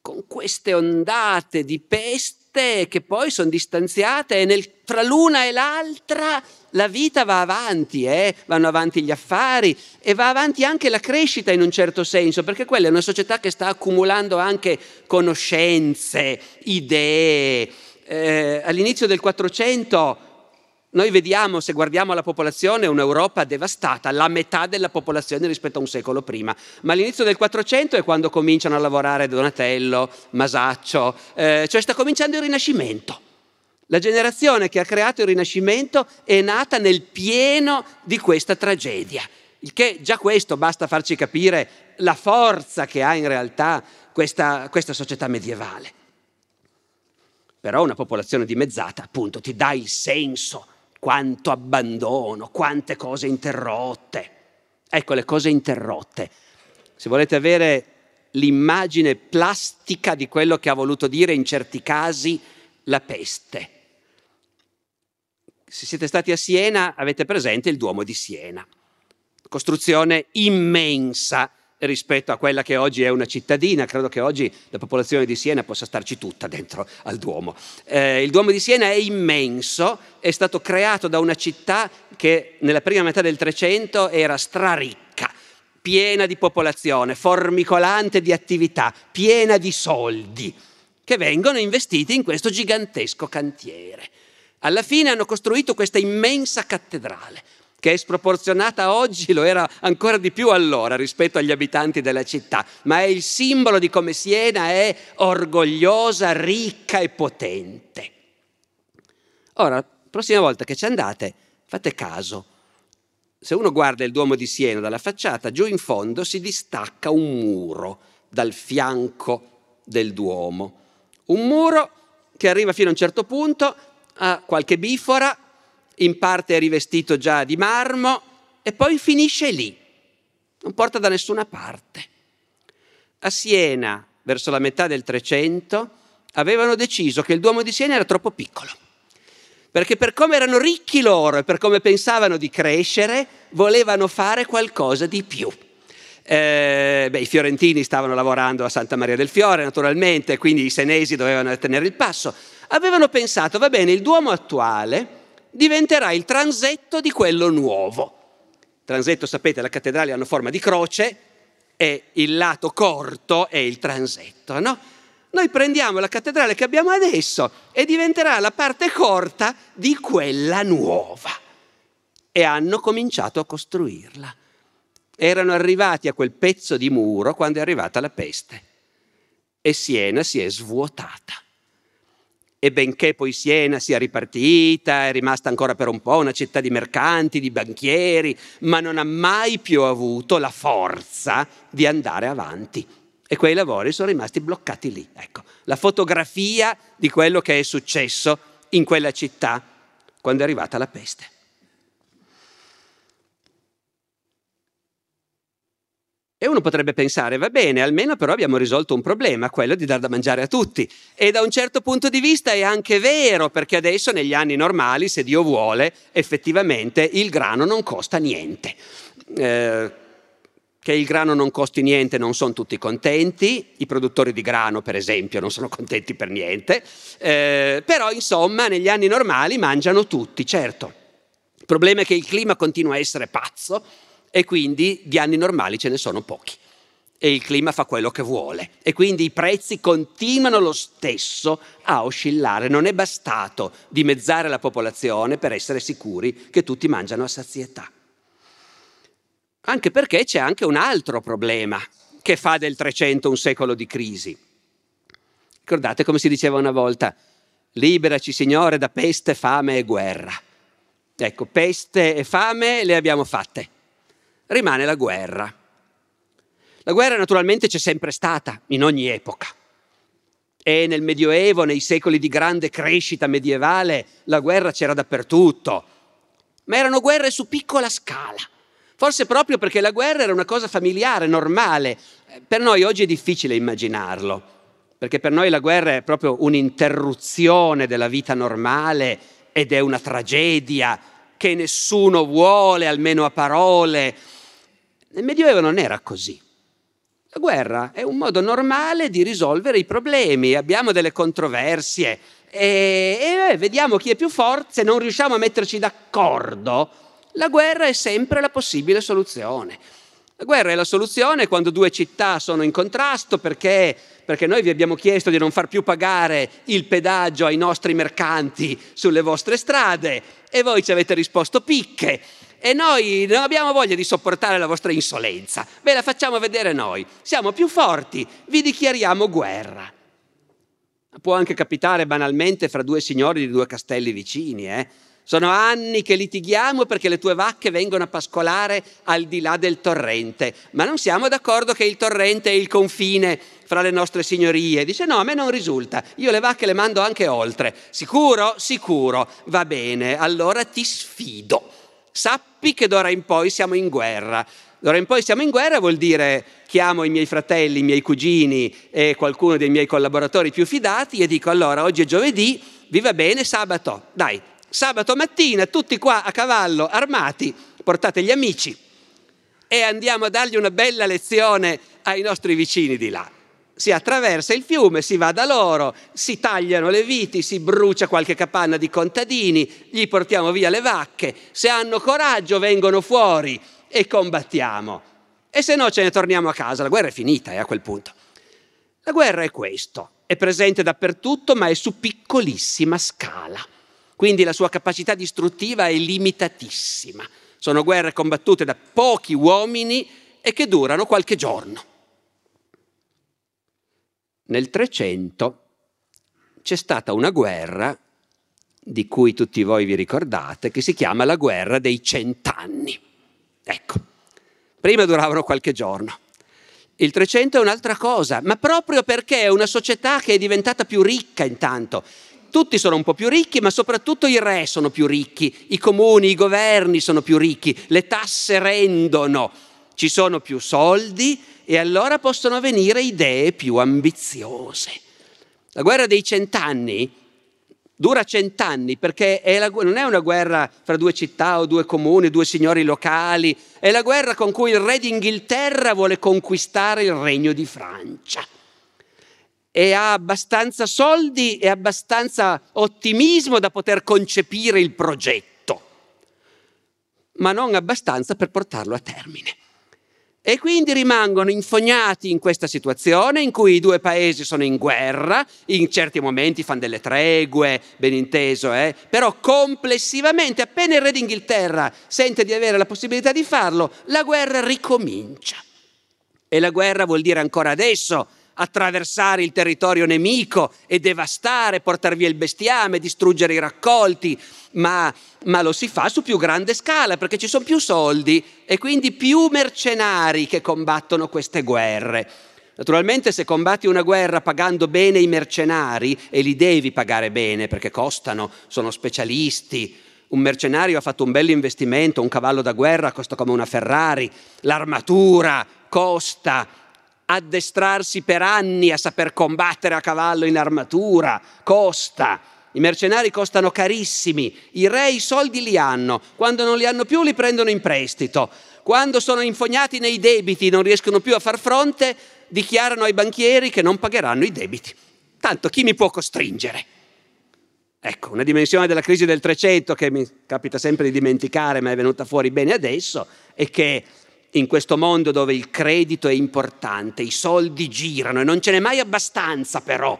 con queste ondate di peste che poi sono distanziate e nel, tra l'una e l'altra la vita va avanti, eh? Vanno avanti gli affari e va avanti anche la crescita in un certo senso, perché quella è una società che sta accumulando anche conoscenze, idee. Eh, all'inizio del Quattrocento noi vediamo, se guardiamo la popolazione, un'Europa devastata, la metà della popolazione rispetto a un secolo prima. Ma all'inizio del Quattrocento è quando cominciano a lavorare Donatello, Masaccio, eh, cioè sta cominciando il Rinascimento. La generazione che ha creato il Rinascimento è nata nel pieno di questa tragedia. Il che già questo basta farci capire la forza che ha in realtà questa, questa società medievale. Però una popolazione dimezzata, appunto, ti dà il senso. Quanto abbandono, quante cose interrotte. Ecco, le cose interrotte. Se volete avere l'immagine plastica di quello che ha voluto dire in certi casi la peste. Se siete stati a Siena, avete presente il Duomo di Siena. Costruzione immensa rispetto a quella che oggi è una cittadina. Credo che oggi la popolazione di Siena possa starci tutta dentro al Duomo. Eh, il Duomo di Siena è immenso, è stato creato da una città che nella prima metà del Trecento era straricca, piena di popolazione, formicolante di attività, piena di soldi che vengono investiti in questo gigantesco cantiere. Alla fine hanno costruito questa immensa cattedrale, che è sproporzionata oggi, lo era ancora di più allora rispetto agli abitanti della città, ma è il simbolo di come Siena è orgogliosa, ricca e potente. Ora, prossima volta che ci andate, fate caso. Se uno guarda il Duomo di Siena dalla facciata, giù in fondo si distacca un muro dal fianco del Duomo. Un muro che arriva fino a un certo punto, a qualche bifora, in parte è rivestito già di marmo e poi finisce lì, non porta da nessuna parte. A Siena, verso la metà del Trecento, avevano deciso che il Duomo di Siena era troppo piccolo, perché per come erano ricchi loro e per come pensavano di crescere, volevano fare qualcosa di più. Eh, beh, i fiorentini stavano lavorando a Santa Maria del Fiore, naturalmente, quindi i senesi dovevano tenere il passo. Avevano pensato, va bene, il Duomo attuale diventerà il transetto di quello nuovo. Transetto, sapete, la cattedrale hanno forma di croce e il lato corto è il transetto, no? Noi prendiamo la cattedrale che abbiamo adesso e diventerà la parte corta di quella nuova. E hanno cominciato a costruirla. Erano arrivati a quel pezzo di muro quando è arrivata la peste e Siena si è svuotata. E benché poi Siena sia ripartita, è rimasta ancora per un po' una città di mercanti, di banchieri, ma non ha mai più avuto la forza di andare avanti. E quei lavori sono rimasti bloccati lì. Ecco, la fotografia di quello che è successo in quella città quando è arrivata la peste. E uno potrebbe pensare, va bene, almeno però abbiamo risolto un problema, quello di dar da mangiare a tutti. E da un certo punto di vista è anche vero, perché adesso negli anni normali, se Dio vuole, effettivamente il grano non costa niente. Eh, che il grano non costi niente non sono tutti contenti, i produttori di grano per esempio non sono contenti per niente, eh, però insomma negli anni normali mangiano tutti, certo. Il problema è che il clima continua a essere pazzo, e quindi di anni normali ce ne sono pochi e il clima fa quello che vuole e quindi i prezzi continuano lo stesso a oscillare. Non è bastato dimezzare la popolazione per essere sicuri che tutti mangiano a sazietà. Anche perché c'è anche un altro problema che fa del Trecento un secolo di crisi. Ricordate come si diceva una volta? Liberaci Signore da peste, fame e guerra. Ecco, peste e fame le abbiamo fatte. Rimane la guerra. La guerra naturalmente c'è sempre stata, in ogni epoca. E nel Medioevo, nei secoli di grande crescita medievale, la guerra c'era dappertutto. Ma erano guerre su piccola scala. Forse proprio perché la guerra era una cosa familiare, normale. Per noi oggi è difficile immaginarlo, perché per noi la guerra è proprio un'interruzione della vita normale ed è una tragedia che nessuno vuole, almeno a parole. Nel Medioevo non era così. La guerra è un modo normale di risolvere i problemi. Abbiamo delle controversie e, e vediamo chi è più forte. Se non riusciamo a metterci d'accordo, la guerra è sempre la possibile soluzione. La guerra è la soluzione quando due città sono in contrasto perché, perché noi vi abbiamo chiesto di non far più pagare il pedaggio ai nostri mercanti sulle vostre strade e voi ci avete risposto picche e noi non abbiamo voglia di sopportare la vostra insolenza. Ve la facciamo vedere noi, siamo più forti, vi dichiariamo guerra. Può anche capitare banalmente fra due signori di due castelli vicini, eh? Sono anni che litighiamo perché le tue vacche vengono a pascolare al di là del torrente, ma non siamo d'accordo che il torrente è il confine fra le nostre signorie. Dice no, a me non risulta, io le vacche le mando anche oltre. Sicuro? Sicuro. Va bene, allora ti sfido. Sappi che d'ora in poi siamo in guerra. D'ora in poi siamo in guerra vuol dire chiamo i miei fratelli, i miei cugini e qualcuno dei miei collaboratori più fidati e dico allora oggi è giovedì, vi va bene sabato, dai. Sabato mattina tutti qua a cavallo armati, portate gli amici e andiamo a dargli una bella lezione ai nostri vicini di là. Si attraversa il fiume, si va da loro, si tagliano le viti, si brucia qualche capanna di contadini, gli portiamo via le vacche, se hanno coraggio vengono fuori e combattiamo. E se no ce ne torniamo a casa, la guerra è finita eh, a quel punto. La guerra è questo, è presente dappertutto ma è su piccolissima scala. Quindi la sua capacità distruttiva è limitatissima. Sono guerre combattute da pochi uomini e che durano qualche giorno. Nel Trecento c'è stata una guerra, di cui tutti voi vi ricordate, che si chiama la guerra dei cent'anni. Ecco, prima duravano qualche giorno. Il Trecento è un'altra cosa, ma proprio perché è una società che è diventata più ricca intanto. Tutti sono un po' più ricchi, ma soprattutto i re sono più ricchi, i comuni, i governi sono più ricchi, le tasse rendono, ci sono più soldi e allora possono venire idee più ambiziose. La guerra dei cent'anni dura cent'anni perché è la, non è una guerra fra due città o due comuni, due signori locali, è la guerra con cui il re d'Inghilterra vuole conquistare il regno di Francia. e ha abbastanza soldi e abbastanza ottimismo da poter concepire il progetto, ma non abbastanza per portarlo a termine. E quindi rimangono infognati in questa situazione in cui i due paesi sono in guerra, in certi momenti fanno delle tregue, ben inteso, eh? Però complessivamente, appena il re d'Inghilterra sente di avere la possibilità di farlo, la guerra ricomincia. E la guerra vuol dire ancora adesso attraversare il territorio nemico e devastare, portar via il bestiame, distruggere i raccolti, ma... ma lo si fa su più grande scala perché ci sono più soldi e quindi più mercenari che combattono queste guerre. Naturalmente se combatti una guerra pagando bene i mercenari, e li devi pagare bene perché costano, sono specialisti, un mercenario ha fatto un bel investimento, un cavallo da guerra costa come una Ferrari, l'armatura costa, addestrarsi per anni a saper combattere a cavallo in armatura costa. I mercenari costano carissimi, i re i soldi li hanno, quando non li hanno più li prendono in prestito, quando sono infognati nei debiti non riescono più a far fronte, dichiarano ai banchieri che non pagheranno i debiti. Tanto chi mi può costringere? Ecco, una dimensione della crisi del Trecento che mi capita sempre di dimenticare ma è venuta fuori bene adesso è che in questo mondo dove il credito è importante, i soldi girano e non ce n'è mai abbastanza però,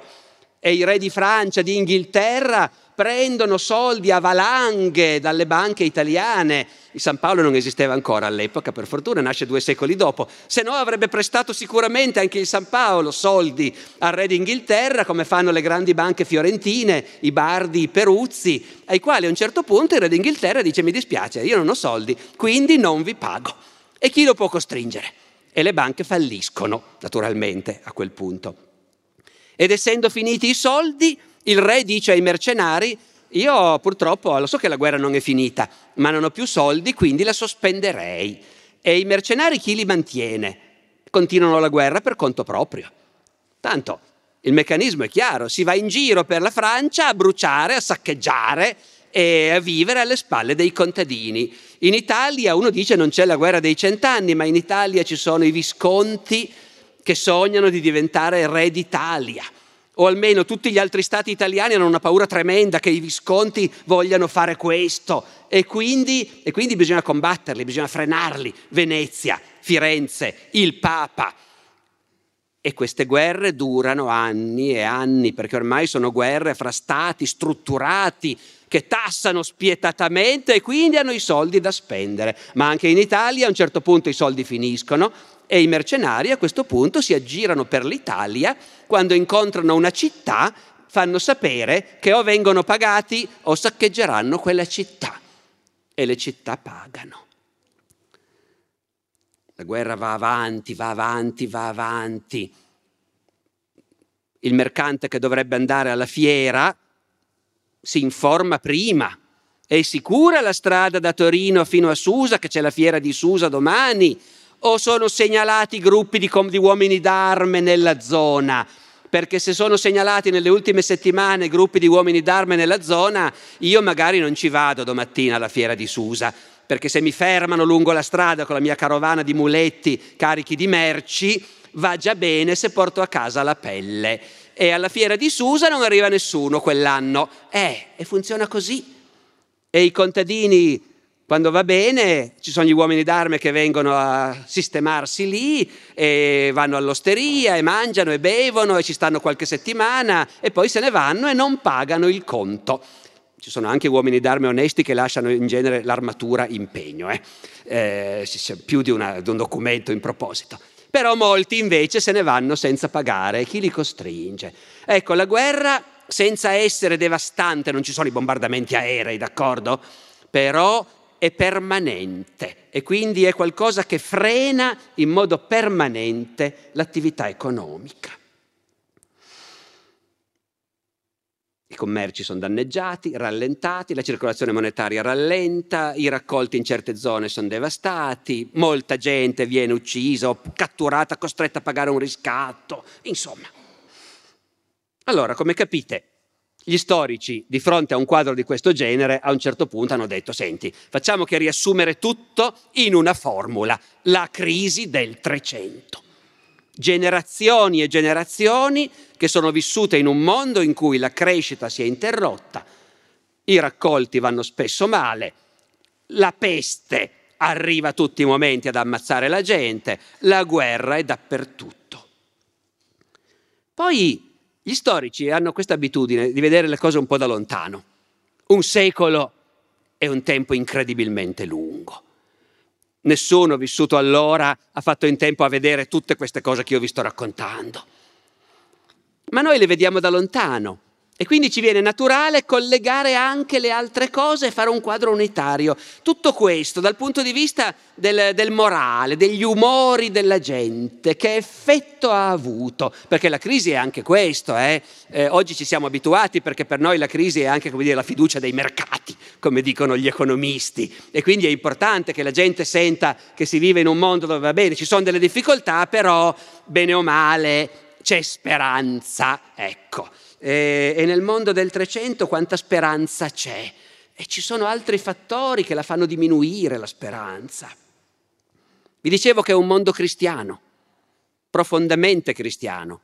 e i re di Francia, di Inghilterra prendono soldi a valanghe dalle banche italiane. Il San Paolo non esisteva ancora all'epoca, per fortuna, nasce due secoli dopo, se no avrebbe prestato sicuramente anche il San Paolo soldi al re d'Inghilterra, come fanno le grandi banche fiorentine, i Bardi, i Peruzzi, ai quali a un certo punto il re d'Inghilterra dice: mi dispiace, io non ho soldi, quindi non vi pago. E chi lo può costringere? E le banche falliscono, naturalmente, a quel punto. Ed essendo finiti i soldi, il re dice ai mercenari: io purtroppo lo so che la guerra non è finita, ma non ho più soldi, quindi la sospenderei. E i mercenari chi li mantiene? Continuano la guerra per conto proprio. Tanto il meccanismo è chiaro, si va in giro per la Francia a bruciare, a saccheggiare e a vivere alle spalle dei contadini. In Italia uno dice non c'è la guerra dei cent'anni, ma in Italia ci sono i Visconti che sognano di diventare re d'Italia, o almeno tutti gli altri stati italiani hanno una paura tremenda che i Visconti vogliano fare questo, e quindi, e quindi bisogna combatterli, bisogna frenarli. Venezia, Firenze, il Papa. E queste guerre durano anni e anni, perché ormai sono guerre fra stati strutturati che tassano spietatamente e quindi hanno i soldi da spendere. Ma anche in Italia a un certo punto i soldi finiscono, e i mercenari a questo punto si aggirano per l'Italia, quando incontrano una città fanno sapere che o vengono pagati o saccheggeranno quella città, e le città pagano. La guerra va avanti, va avanti, va avanti. Il mercante che dovrebbe andare alla fiera si informa prima: è sicura la strada da Torino fino a Susa, che c'è la fiera di Susa domani? O sono segnalati gruppi di, com- di uomini d'arme nella zona? Perché se sono segnalati nelle ultime settimane gruppi di uomini d'arme nella zona, io magari non ci vado domattina alla fiera di Susa, perché se mi fermano lungo la strada con la mia carovana di muletti carichi di merci, va già bene se porto a casa la pelle. E alla fiera di Susa non arriva nessuno quell'anno. Eh, e funziona così. E i contadini... Quando va bene ci sono gli uomini d'arme che vengono a sistemarsi lì e vanno all'osteria e mangiano e bevono e ci stanno qualche settimana e poi se ne vanno e non pagano il conto. Ci sono anche uomini d'arme onesti che lasciano in genere l'armatura in pegno, eh? Eh, c'è più di, una, di un documento in proposito. Però molti invece se ne vanno senza pagare, chi li costringe? Ecco, la guerra senza essere devastante, non ci sono i bombardamenti aerei, d'accordo? Però... è permanente e quindi è qualcosa che frena in modo permanente l'attività economica. I commerci sono danneggiati, rallentati, la circolazione monetaria rallenta, i raccolti in certe zone sono devastati, molta gente viene uccisa o catturata, costretta a pagare un riscatto, insomma. Allora, come capite, gli storici, di fronte a un quadro di questo genere, a un certo punto hanno detto: senti, facciamo che riassumere tutto in una formula, la crisi del Trecento. generazioni e generazioni che sono vissute in un mondo in cui la crescita si è interrotta, i raccolti vanno spesso male, la peste arriva a tutti i momenti ad ammazzare la gente, la guerra è dappertutto. Poi gli storici hanno questa abitudine di vedere le cose un po' da lontano. Un secolo è un tempo incredibilmente lungo. Nessuno vissuto allora ha fatto in tempo a vedere tutte queste cose che io vi sto raccontando. Ma noi le vediamo da lontano e quindi ci viene naturale collegare anche le altre cose e fare un quadro unitario. Tutto questo dal punto di vista del, del morale, degli umori della gente, che effetto ha avuto? Perché la crisi è anche questo, eh? Eh, oggi ci siamo abituati perché per noi la crisi è anche, come dire, la fiducia dei mercati, come dicono gli economisti, e quindi è importante che la gente senta che si vive in un mondo dove va bene, ci sono delle difficoltà, però bene o male c'è speranza, ecco. E nel mondo del Trecento quanta speranza c'è? E ci sono altri fattori che la fanno diminuire la speranza. Vi dicevo che è un mondo cristiano, profondamente cristiano,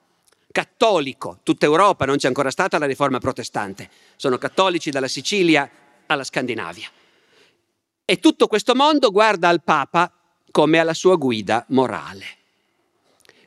cattolico. Tutta Europa, non c'è ancora stata la riforma protestante, sono cattolici dalla Sicilia alla Scandinavia. E tutto questo mondo guarda al Papa come alla sua guida morale.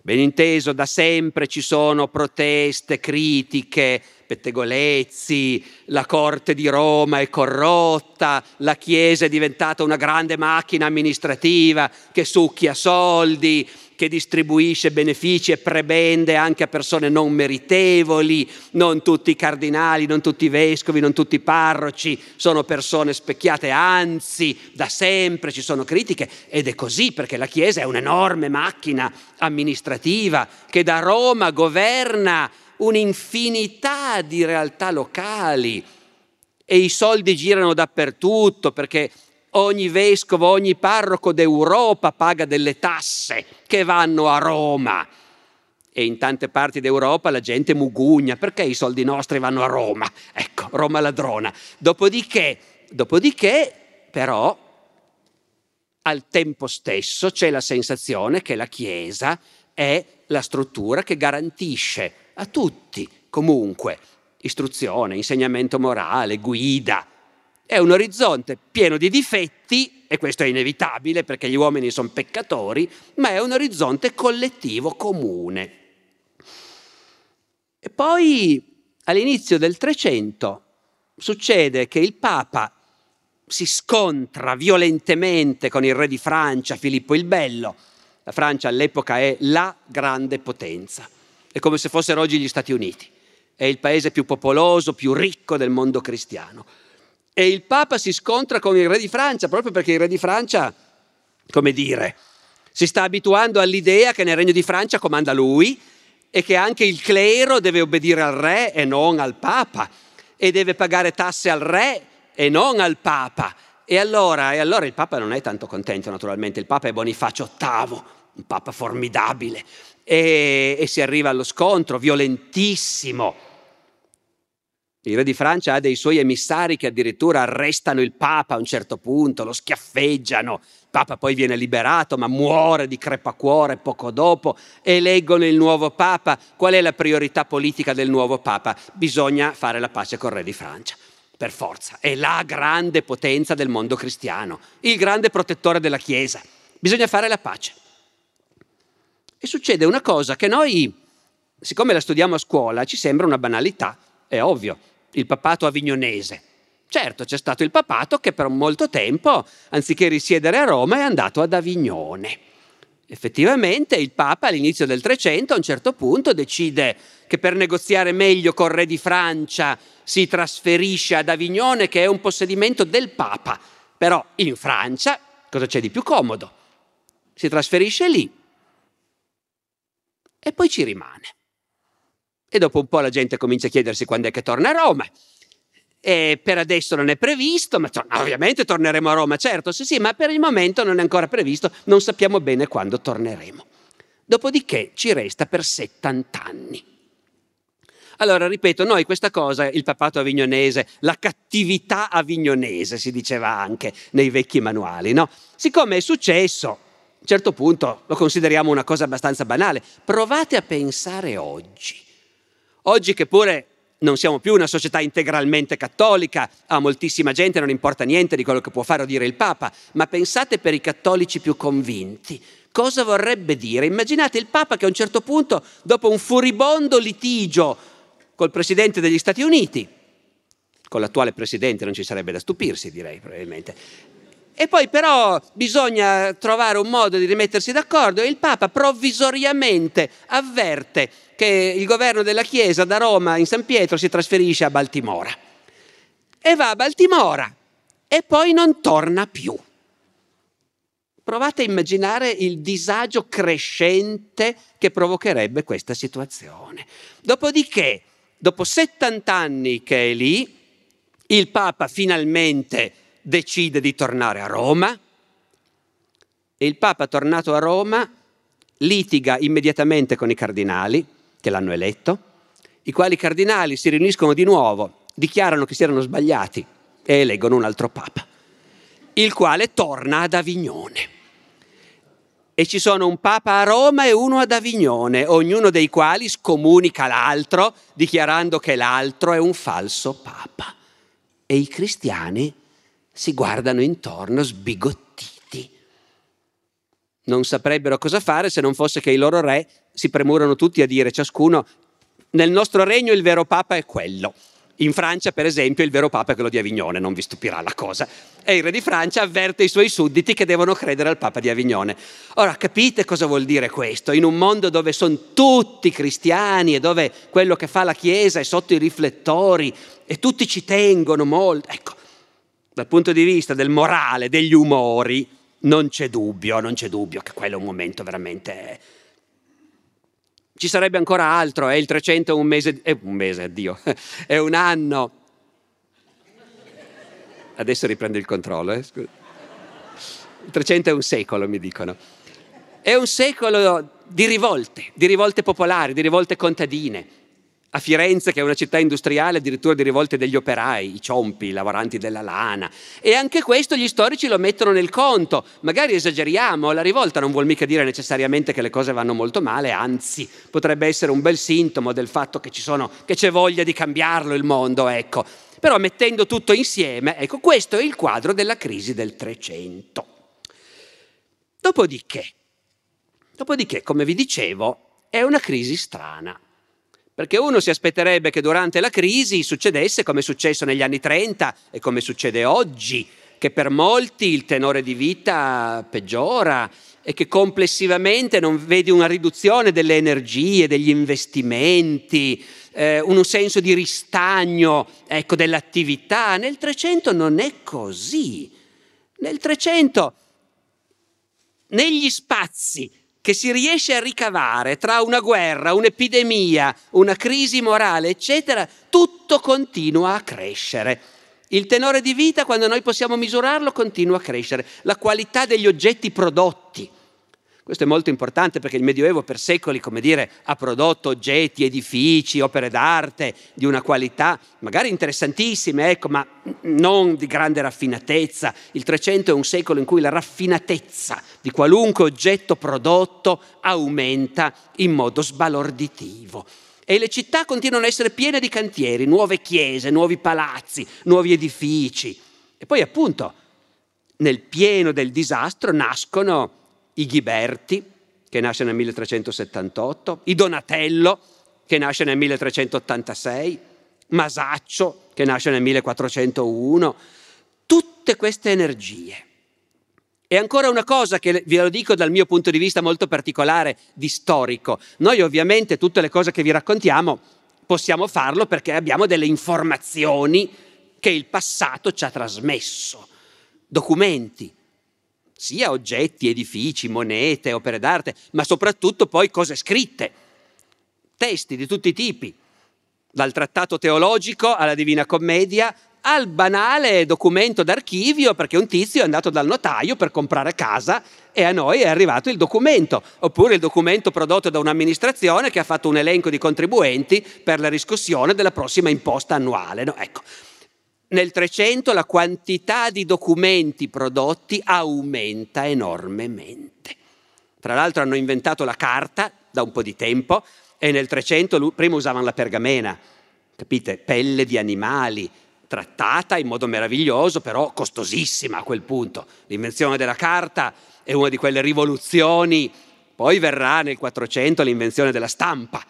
Ben inteso, da sempre ci sono proteste, critiche, pettegolezzi, la corte di Roma è corrotta, la Chiesa è diventata una grande macchina amministrativa che succhia soldi, che distribuisce benefici e prebende anche a persone non meritevoli. Non tutti i cardinali, non tutti i vescovi, non tutti i parroci sono persone specchiate, anzi da sempre ci sono critiche, ed è così perché la Chiesa è un'enorme macchina amministrativa che da Roma governa un'infinità di realtà locali e i soldi girano dappertutto perché ogni vescovo, ogni parroco d'Europa paga delle tasse che vanno a Roma. E in tante parti d'Europa la gente mugugna, perché i soldi nostri vanno a Roma? Ecco, Roma ladrona. Dopodiché, dopodiché però, al tempo stesso c'è la sensazione che la Chiesa è la struttura che garantisce a tutti, comunque, istruzione, insegnamento morale, guida. È un orizzonte pieno di difetti, e questo è inevitabile perché gli uomini sono peccatori, ma è un orizzonte collettivo, comune. E poi all'inizio del Trecento succede che il Papa si scontra violentemente con il re di Francia, Filippo il Bello. La Francia all'epoca è la grande potenza, è come se fossero oggi gli Stati Uniti, è il paese più popoloso, più ricco del mondo cristiano. E il Papa si scontra con il re di Francia proprio perché il re di Francia, come dire, si sta abituando all'idea che nel regno di Francia comanda lui e che anche il clero deve obbedire al re e non al Papa, e deve pagare tasse al re e non al Papa. E allora, e allora il Papa non è tanto contento, naturalmente. Il Papa è Bonifacio ottavo, un Papa formidabile, e, e si arriva allo scontro violentissimo. Il re di Francia ha dei suoi emissari che addirittura arrestano il Papa a un certo punto, lo schiaffeggiano. Il Papa poi viene liberato, ma muore di crepacuore poco dopo. Eleggono il nuovo Papa. Qual è la priorità politica del nuovo Papa? Bisogna fare la pace col re di Francia, per forza. È la grande potenza del mondo cristiano, il grande protettore della Chiesa. Bisogna fare la pace. E succede una cosa che noi, siccome la studiamo a scuola, ci sembra una banalità. È ovvio. Il papato avignonese. Certo, c'è stato il papato che per molto tempo, anziché risiedere a Roma, è andato ad Avignone. Effettivamente il Papa all'inizio del Trecento a un certo punto decide che per negoziare meglio col re di Francia si trasferisce ad Avignone, che è un possedimento del Papa. Però in Francia cosa c'è di più comodo? Si trasferisce lì e poi ci rimane. E dopo un po' la gente comincia a chiedersi quando è che torna a Roma. E per adesso non è previsto, ma to- ovviamente torneremo a Roma, certo, sì sì, ma per il momento non è ancora previsto, non sappiamo bene quando torneremo. Dopodiché ci resta per settanta anni. Allora, ripeto, noi questa cosa, il papato avignonese, la cattività avignonese si diceva anche nei vecchi manuali, no? Siccome è successo, un certo punto lo consideriamo una cosa abbastanza banale. Provate a pensare oggi. Oggi che pure non siamo più una società integralmente cattolica, a moltissima gente non importa niente di quello che può fare o dire il Papa, ma pensate per i cattolici più convinti. Cosa vorrebbe dire? Immaginate il Papa che a un certo punto, dopo un furibondo litigio col Presidente degli Stati Uniti, con l'attuale Presidente non ci sarebbe da stupirsi, direi, probabilmente, e poi però bisogna trovare un modo di rimettersi d'accordo, e il Papa provvisoriamente avverte che il governo della Chiesa da Roma in San Pietro si trasferisce a Baltimora. E va a Baltimora e poi non torna più. Provate a immaginare il disagio crescente che provocherebbe questa situazione. Dopodiché, dopo settanta anni che è lì, il Papa finalmente decide di tornare a Roma, e il Papa tornato a Roma litiga immediatamente con i cardinali che l'hanno eletto, i quali cardinali si riuniscono di nuovo, dichiarano che si erano sbagliati e eleggono un altro Papa, il quale torna ad Avignone. E ci sono un Papa a Roma e uno ad Avignone, ognuno dei quali scomunica l'altro, dichiarando che l'altro è un falso Papa. E i cristiani si guardano intorno sbigottiti. Non saprebbero cosa fare se non fosse che i loro re si premurano tutti a dire ciascuno: nel nostro regno il vero Papa è quello. In Francia, per esempio, il vero Papa è quello di Avignone, non vi stupirà la cosa. E il re di Francia avverte i suoi sudditi che devono credere al Papa di Avignone. Ora, capite cosa vuol dire questo? In un mondo dove sono tutti cristiani e dove quello che fa la Chiesa è sotto i riflettori e tutti ci tengono molto, ecco, dal punto di vista del morale, degli umori, non c'è dubbio, non c'è dubbio che quello è un momento veramente... Ci sarebbe ancora altro, eh? Il Trecento è un mese, eh, un mese, addio, è un anno. Adesso riprendo il controllo, eh? Scusa. Il Trecento è un secolo, mi dicono. È un secolo di rivolte, di rivolte popolari, di rivolte contadine. A Firenze, che è una città industriale, addirittura di rivolte degli operai, i ciompi, i lavoranti della lana. E anche questo gli storici lo mettono nel conto. Magari esageriamo, la rivolta non vuol mica dire necessariamente che le cose vanno molto male, anzi, potrebbe essere un bel sintomo del fatto che ci sono, che c'è voglia di cambiarlo il mondo, ecco. Però mettendo tutto insieme, ecco, questo è il quadro della crisi del Trecento. Dopodiché, dopodiché, come vi dicevo, è una crisi strana. Perché uno si aspetterebbe che durante la crisi succedesse come è successo negli anni trenta e come succede oggi, che per molti il tenore di vita peggiora e che complessivamente non vedi una riduzione delle energie, degli investimenti, eh, un senso di ristagno, ecco, dell'attività. Nel Trecento non è così. Nel Trecento, negli spazi che si riesce a ricavare tra una guerra, un'epidemia, una crisi morale, eccetera, tutto continua a crescere. Il tenore di vita, quando noi possiamo misurarlo, continua a crescere. La qualità degli oggetti prodotti. Questo è molto importante perché il Medioevo per secoli, come dire, ha prodotto oggetti, edifici, opere d'arte di una qualità magari interessantissime, ecco, ma non di grande raffinatezza. Il Trecento è un secolo in cui la raffinatezza di qualunque oggetto prodotto aumenta in modo sbalorditivo. E le città continuano a essere piene di cantieri, nuove chiese, nuovi palazzi, nuovi edifici. E poi appunto, nel pieno del disastro nascono i Ghiberti, che nasce nel milletrecentosettantotto, i Donatello, che nasce nel milletrecentottantasei, Masaccio, che nasce nel millequattrocentouno, tutte queste energie. E ancora una cosa che vi lo dico dal mio punto di vista molto particolare di storico. Noi ovviamente tutte le cose che vi raccontiamo possiamo farlo perché abbiamo delle informazioni che il passato ci ha trasmesso, documenti, sia oggetti, edifici, monete, opere d'arte, ma soprattutto poi cose scritte, testi di tutti i tipi, dal trattato teologico alla Divina Commedia al banale documento d'archivio perché un tizio è andato dal notaio per comprare casa e a noi è arrivato il documento, oppure il documento prodotto da un'amministrazione che ha fatto un elenco di contribuenti per la riscossione della prossima imposta annuale, no? Ecco. Nel Trecento la quantità di documenti prodotti aumenta enormemente. Tra l'altro hanno inventato la carta da un po' di tempo e nel Trecento prima usavano la pergamena, capite? Pelle di animali, trattata in modo meraviglioso, però costosissima a quel punto. L'invenzione della carta è una di quelle rivoluzioni. Poi verrà nel Quattrocento l'invenzione della stampa,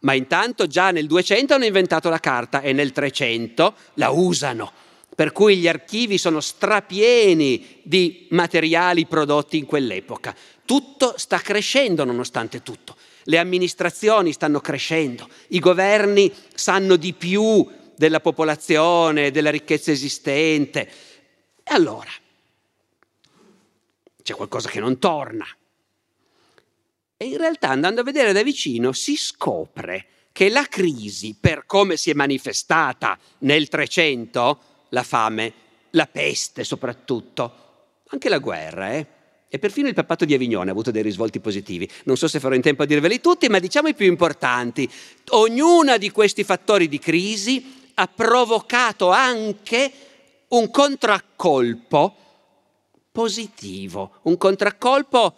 ma intanto già nel Duecento hanno inventato la carta e nel Trecento la usano. Per cui gli archivi sono strapieni di materiali prodotti in quell'epoca. Tutto sta crescendo nonostante tutto. Le amministrazioni stanno crescendo, i governi sanno di più della popolazione, della ricchezza esistente. E allora c'è qualcosa che non torna. E in realtà, andando a vedere da vicino, si scopre che la crisi, per come si è manifestata nel Trecento, la fame, la peste soprattutto, anche la guerra, eh? E perfino il papato di Avignone ha avuto dei risvolti positivi. Non so se farò in tempo a dirveli tutti, ma diciamo i più importanti. Ognuna di questi fattori di crisi ha provocato anche un contraccolpo positivo, un contraccolpo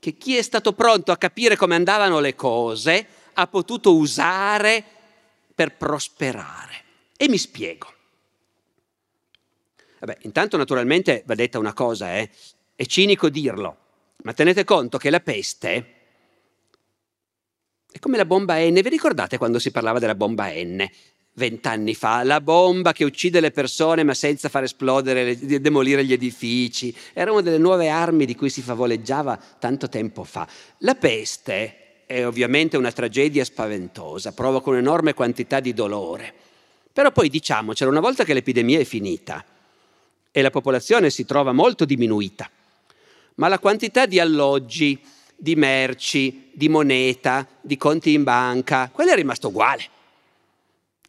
che chi è stato pronto a capire come andavano le cose ha potuto usare per prosperare. E mi spiego. Vabbè, intanto naturalmente va detta una cosa, eh? È cinico dirlo, ma tenete conto che la peste è come la bomba N. Vi ricordate quando si parlava della bomba N? Vent'anni fa, la bomba che uccide le persone ma senza far esplodere, demolire gli edifici. Era una delle nuove armi di cui si favoleggiava tanto tempo fa. La peste è ovviamente una tragedia spaventosa, provoca un'enorme quantità di dolore. Però poi diciamocelo, una volta che l'epidemia è finita e la popolazione si trova molto diminuita, ma la quantità di alloggi, di merci, di moneta, di conti in banca, quella è rimasta uguale.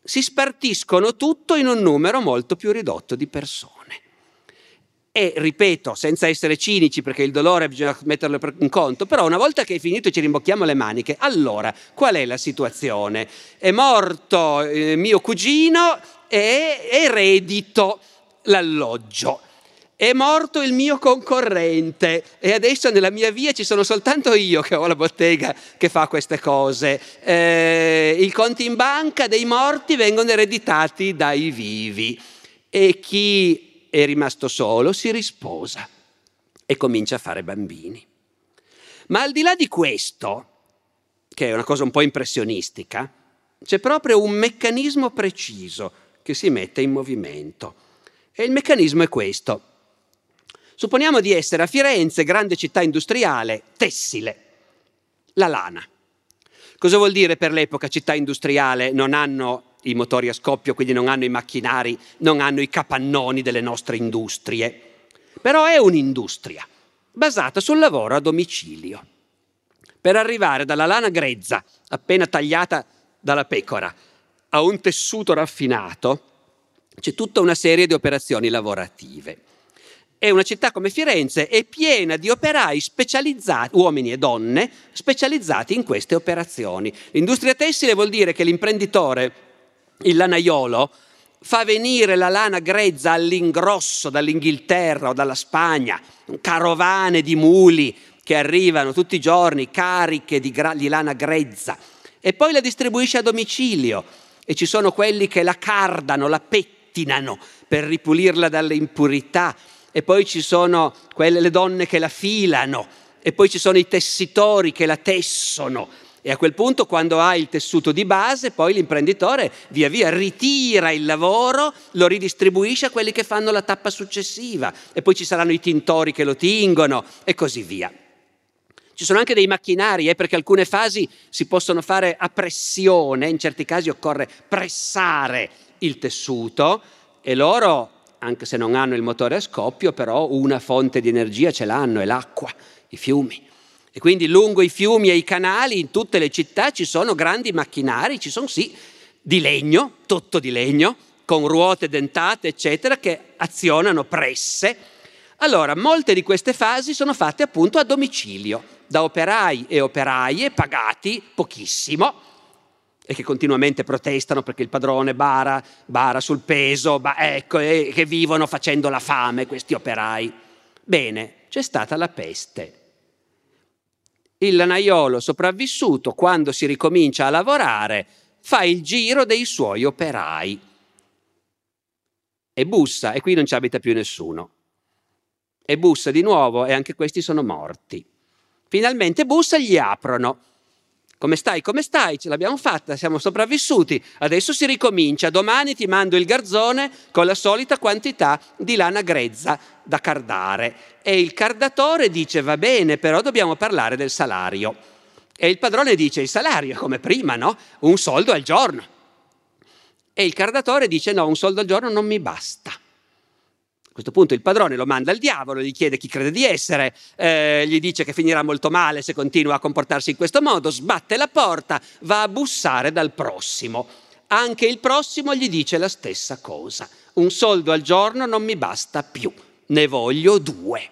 Si spartiscono tutto in un numero molto più ridotto di persone. E, ripeto, senza essere cinici, perché il dolore bisogna metterlo in conto, però una volta che è finito ci rimbocchiamo le maniche, allora, qual è la situazione? È morto eh, mio cugino e eredito l'alloggio. È morto il mio concorrente e adesso nella mia via ci sono soltanto io che ho la bottega che fa queste cose. Eh, I conti in banca dei morti vengono ereditati dai vivi e chi è rimasto solo si risposa e comincia a fare bambini. Ma al di là di questo, che è una cosa un po' impressionistica, c'è proprio un meccanismo preciso che si mette in movimento. E il meccanismo è questo. Supponiamo di essere a Firenze, grande città industriale, tessile, la lana. Cosa vuol dire per l'epoca città industriale? Non hanno i motori a scoppio, quindi non hanno i macchinari, non hanno i capannoni delle nostre industrie. Però è un'industria basata sul lavoro a domicilio. Per arrivare dalla lana grezza, appena tagliata dalla pecora, a un tessuto raffinato, c'è tutta una serie di operazioni lavorative. E una città come Firenze è piena di operai specializzati, uomini e donne, specializzati in queste operazioni. L'industria tessile vuol dire che l'imprenditore, il lanaiolo, fa venire la lana grezza all'ingrosso dall'Inghilterra o dalla Spagna, carovane di muli che arrivano tutti i giorni cariche di, gra- di lana grezza e poi la distribuisce a domicilio. E ci sono quelli che la cardano, la pettinano per ripulirla dalle impurità. E poi ci sono quelle, le donne che la filano, e poi ci sono i tessitori che la tessono. E a quel punto, quando ha il tessuto di base, poi l'imprenditore via via ritira il lavoro, lo ridistribuisce a quelli che fanno la tappa successiva, e poi ci saranno i tintori che lo tingono, e così via. Ci sono anche dei macchinari, eh, perché alcune fasi si possono fare a pressione, in certi casi occorre pressare il tessuto, e loro, anche se non hanno il motore a scoppio, però una fonte di energia ce l'hanno, è l'acqua, i fiumi. E quindi lungo i fiumi e i canali, in tutte le città, ci sono grandi macchinari, ci sono sì, di legno, tutto di legno, con ruote dentate, eccetera, che azionano presse. Allora, molte di queste fasi sono fatte appunto a domicilio, da operai e operaie pagati pochissimo, e che continuamente protestano perché il padrone bara, bara sul peso, ba, ecco, e che vivono facendo la fame questi operai. Bene, c'è stata la peste. il lanaiolo sopravvissuto, quando si ricomincia a lavorare, fa il giro dei suoi operai e bussa, e qui non ci abita più nessuno, e bussa di nuovo e anche questi sono morti. Finalmente bussa, gli aprono. Come stai, come stai? Ce l'abbiamo fatta, siamo sopravvissuti, adesso si ricomincia, domani ti mando il garzone con la solita quantità di lana grezza da cardare. E il cardatore dice va bene, però dobbiamo parlare del salario. E il padrone dice il salario è come prima, no? Un soldo al giorno. E il cardatore dice no, un soldo al giorno non mi basta. A questo punto il padrone lo manda al diavolo, gli chiede chi crede di essere, eh, gli dice che finirà molto male se continua a comportarsi in questo modo, sbatte la porta, va a bussare dal prossimo. Anche il prossimo gli dice la stessa cosa. Un soldo al giorno non mi basta più, ne voglio due.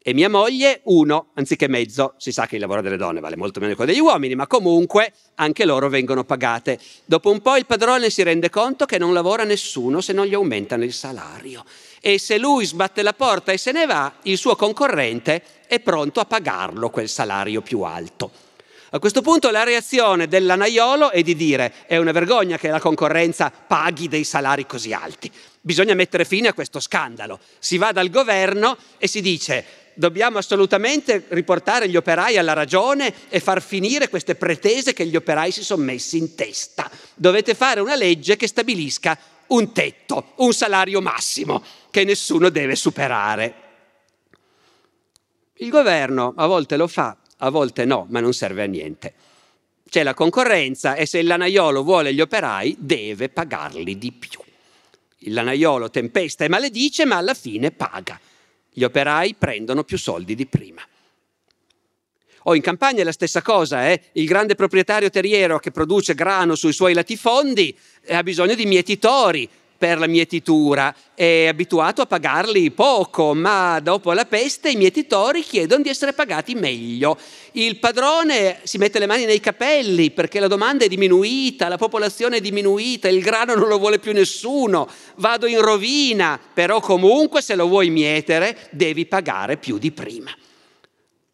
E mia moglie uno, anziché mezzo. Si sa che il lavoro delle donne vale molto meno di quello degli uomini, ma comunque anche loro vengono pagate. Dopo un po' il padrone si rende conto che non lavora nessuno se non gli aumentano il salario. E se lui sbatte la porta e se ne va, il suo concorrente è pronto a pagarlo quel salario più alto. A questo punto la reazione del lanaiolo è di dire è una vergogna che la concorrenza paghi dei salari così alti. Bisogna mettere fine a questo scandalo. Si va dal governo e si dice dobbiamo assolutamente riportare gli operai alla ragione e far finire queste pretese che gli operai si sono messi in testa. Dovete fare una legge che stabilisca un tetto, un salario massimo che nessuno deve superare. Il governo a volte lo fa, a volte no, ma non serve a niente. C'è la concorrenza e se il lanaiolo vuole gli operai deve pagarli di più. Il lanaiolo tempesta e maledice, ma alla fine paga. Gli operai prendono più soldi di prima. O oh, in campagna è la stessa cosa, eh? Il grande proprietario terriero che produce grano sui suoi latifondi ha bisogno di mietitori per la mietitura, è abituato a pagarli poco, ma dopo la peste i mietitori chiedono di essere pagati meglio. Il padrone si mette le mani nei capelli perché la domanda è diminuita, la popolazione è diminuita, il grano non lo vuole più nessuno, vado in rovina, però comunque se lo vuoi mietere devi pagare più di prima.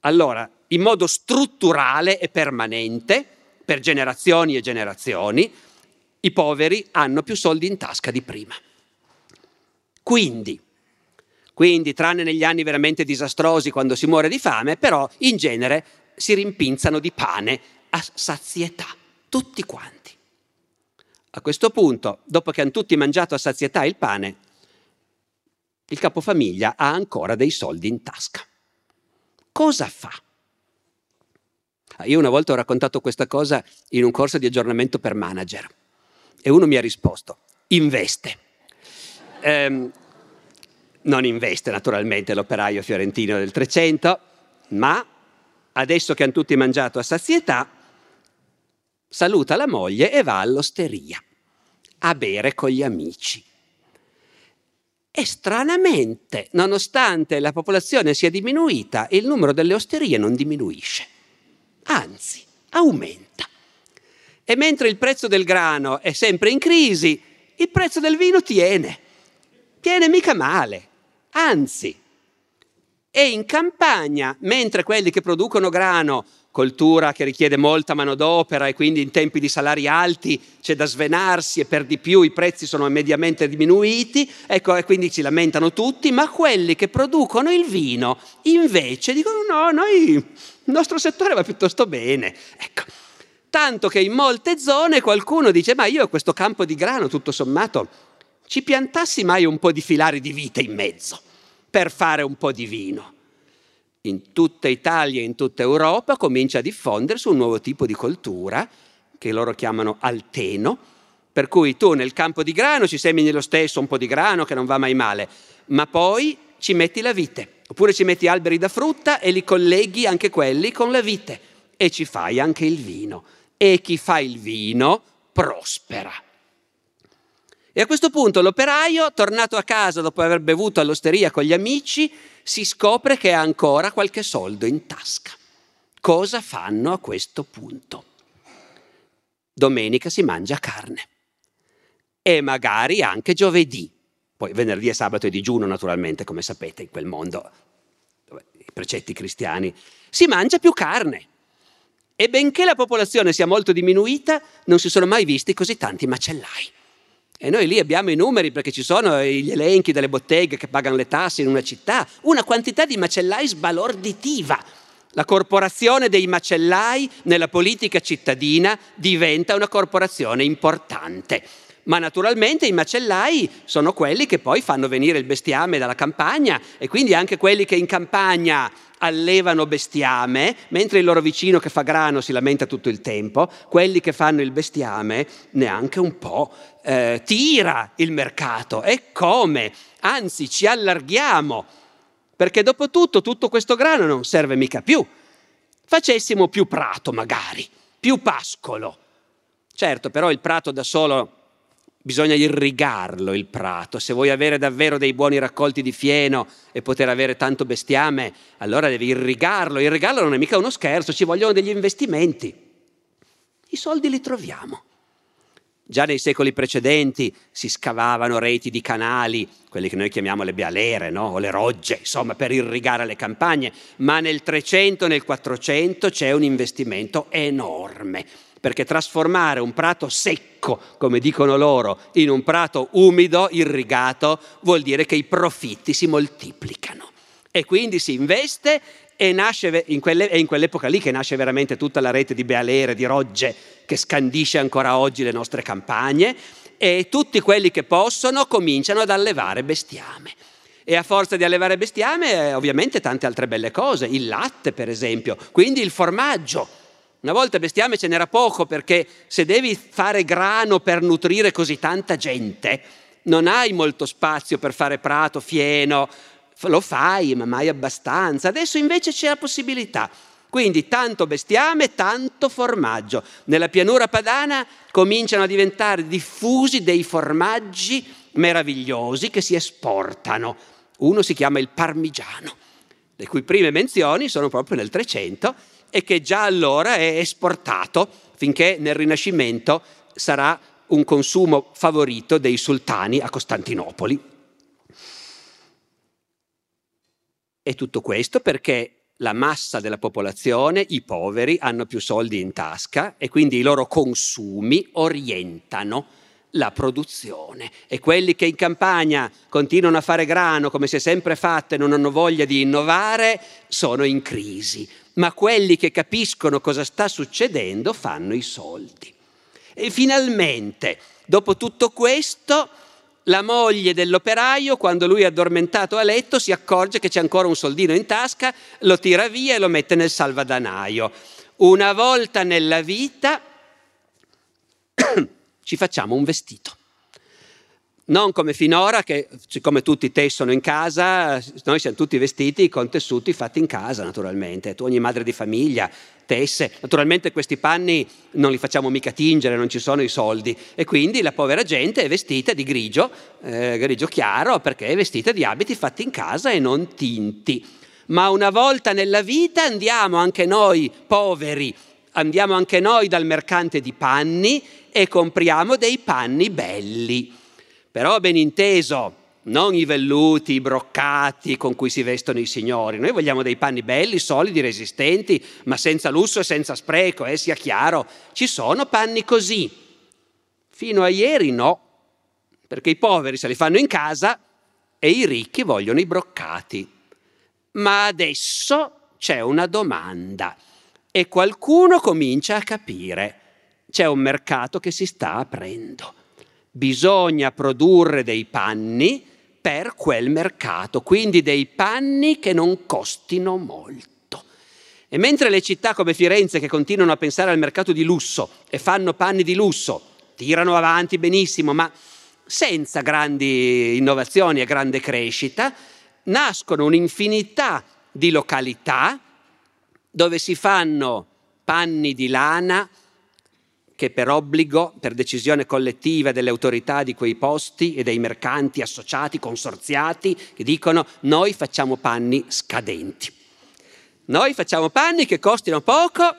Allora, in modo strutturale e permanente, per generazioni e generazioni, i poveri hanno più soldi in tasca di prima. Quindi, quindi, tranne negli anni veramente disastrosi quando si muore di fame, però in genere si rimpinzano di pane a sazietà, tutti quanti. A questo punto, dopo che hanno tutti mangiato a sazietà il pane, il capofamiglia ha ancora dei soldi in tasca. Cosa fa? Io una volta ho raccontato questa cosa in un corso di aggiornamento per manager. E uno mi ha risposto, investe. Eh, non investe naturalmente l'operaio fiorentino del Trecento, ma adesso che hanno tutti mangiato a sazietà, saluta la moglie e va all'osteria a bere con gli amici. E stranamente, nonostante la popolazione sia diminuita, il numero delle osterie non diminuisce, anzi aumenta. E mentre il prezzo del grano è sempre in crisi, il prezzo del vino tiene, tiene mica male, anzi. E in campagna, mentre quelli che producono grano, coltura che richiede molta manodopera e quindi in tempi di salari alti c'è da svenarsi e per di più i prezzi sono mediamente diminuiti, ecco, e quindi si lamentano tutti, ma quelli che producono il vino invece dicono no, noi, il nostro settore va piuttosto bene, ecco. Tanto che in molte zone qualcuno dice ma io a questo campo di grano tutto sommato ci piantassi mai un po' di filari di vite in mezzo per fare un po' di vino. In tutta Italia e in tutta Europa comincia a diffondersi un nuovo tipo di coltura che loro chiamano alteno, per cui tu nel campo di grano ci semini lo stesso un po' di grano che non va mai male, ma poi ci metti la vite, oppure ci metti alberi da frutta e li colleghi anche quelli con la vite e ci fai anche il vino. E chi fa il vino prospera. E a questo punto l'operaio, tornato a casa dopo aver bevuto all'osteria con gli amici, si scopre che ha ancora qualche soldo in tasca. Cosa fanno a questo punto? Domenica si mangia carne e magari anche giovedì. Poi venerdì e sabato è digiuno naturalmente, come sapete in quel mondo. precetti cristiani, si mangia più carne. E benché la popolazione sia molto diminuita, non si sono mai visti così tanti macellai. E noi lì abbiamo i numeri, perché ci sono gli elenchi delle botteghe che pagano le tasse in una città, una quantità di macellai sbalorditiva. La corporazione dei macellai nella politica cittadina diventa una corporazione importante. Ma naturalmente i macellai sono quelli che poi fanno venire il bestiame dalla campagna, e quindi anche quelli che in campagna allevano bestiame, mentre il loro vicino che fa grano si lamenta tutto il tempo, quelli che fanno il bestiame neanche un po' eh, tira il mercato. E come? Anzi, ci allarghiamo, perché dopo tutto tutto questo grano non serve mica più. Facessimo più prato magari, più pascolo. Certo, però il prato da solo... Bisogna irrigarlo il prato, se vuoi avere davvero dei buoni raccolti di fieno e poter avere tanto bestiame, allora devi irrigarlo, irrigarlo non è mica uno scherzo, ci vogliono degli investimenti. I soldi li troviamo. Già nei secoli precedenti si scavavano reti di canali, quelli che noi chiamiamo le bealere, no? O le rogge, insomma, per irrigare le campagne, ma nel Trecento e nel Quattrocento c'è un investimento enorme. Perché trasformare un prato secco, come dicono loro, in un prato umido, irrigato, vuol dire che i profitti si moltiplicano. E quindi si investe e nasce in quelle, è in quell'epoca lì che nasce veramente tutta la rete di bealere, di rogge, che scandisce ancora oggi le nostre campagne, e tutti quelli che possono cominciano ad allevare bestiame. E a forza di allevare bestiame, ovviamente, tante altre belle cose, il latte per esempio, quindi il formaggio. Una volta bestiame ce n'era poco, perché se devi fare grano per nutrire così tanta gente, non hai molto spazio per fare prato, fieno, lo fai ma mai abbastanza. Adesso invece c'è la possibilità, quindi tanto bestiame, tanto formaggio. Nella pianura padana cominciano a diventare diffusi dei formaggi meravigliosi che si esportano. Uno si chiama il parmigiano, le cui prime menzioni sono proprio nel Trecento, e che già allora è esportato finché nel Rinascimento sarà un consumo favorito dei sultani a Costantinopoli. E tutto questo perché la massa della popolazione, i poveri, hanno più soldi in tasca e quindi i loro consumi orientano la produzione, e quelli che in campagna continuano a fare grano come si è sempre fatto e non hanno voglia di innovare sono in crisi, ma quelli che capiscono cosa sta succedendo fanno i soldi. E finalmente, dopo tutto questo, la moglie dell'operaio, quando lui è addormentato a letto, si accorge che c'è ancora un soldino in tasca, lo tira via e lo mette nel salvadanaio. Una volta nella vita ci facciamo un vestito. Non come finora, che siccome tutti tessono in casa, noi siamo tutti vestiti con tessuti fatti in casa, naturalmente. Tu, ogni madre di famiglia tesse. Naturalmente questi panni non li facciamo mica tingere, non ci sono i soldi. E quindi la povera gente è vestita di grigio, eh, grigio chiaro, perché è vestita di abiti fatti in casa e non tinti. Ma una volta nella vita andiamo anche noi, poveri, andiamo anche noi dal mercante di panni e compriamo dei panni belli. Però ben inteso, non i velluti, i broccati con cui si vestono i signori. Noi vogliamo dei panni belli, solidi, resistenti, ma senza lusso e senza spreco, eh, sia chiaro. Ci sono panni così. Fino a ieri no, perché i poveri se li fanno in casa e i ricchi vogliono i broccati. Ma adesso c'è una domanda e qualcuno comincia a capire. C'è un mercato che si sta aprendo. Bisogna produrre dei panni per quel mercato, quindi dei panni che non costino molto. E mentre le città come Firenze, che continuano a pensare al mercato di lusso e fanno panni di lusso, tirano avanti benissimo, ma senza grandi innovazioni e grande crescita, nascono un'infinità di località dove si fanno panni di lana, che per obbligo, per decisione collettiva delle autorità di quei posti e dei mercanti associati, consorziati, che dicono noi facciamo panni scadenti. Noi facciamo panni che costino poco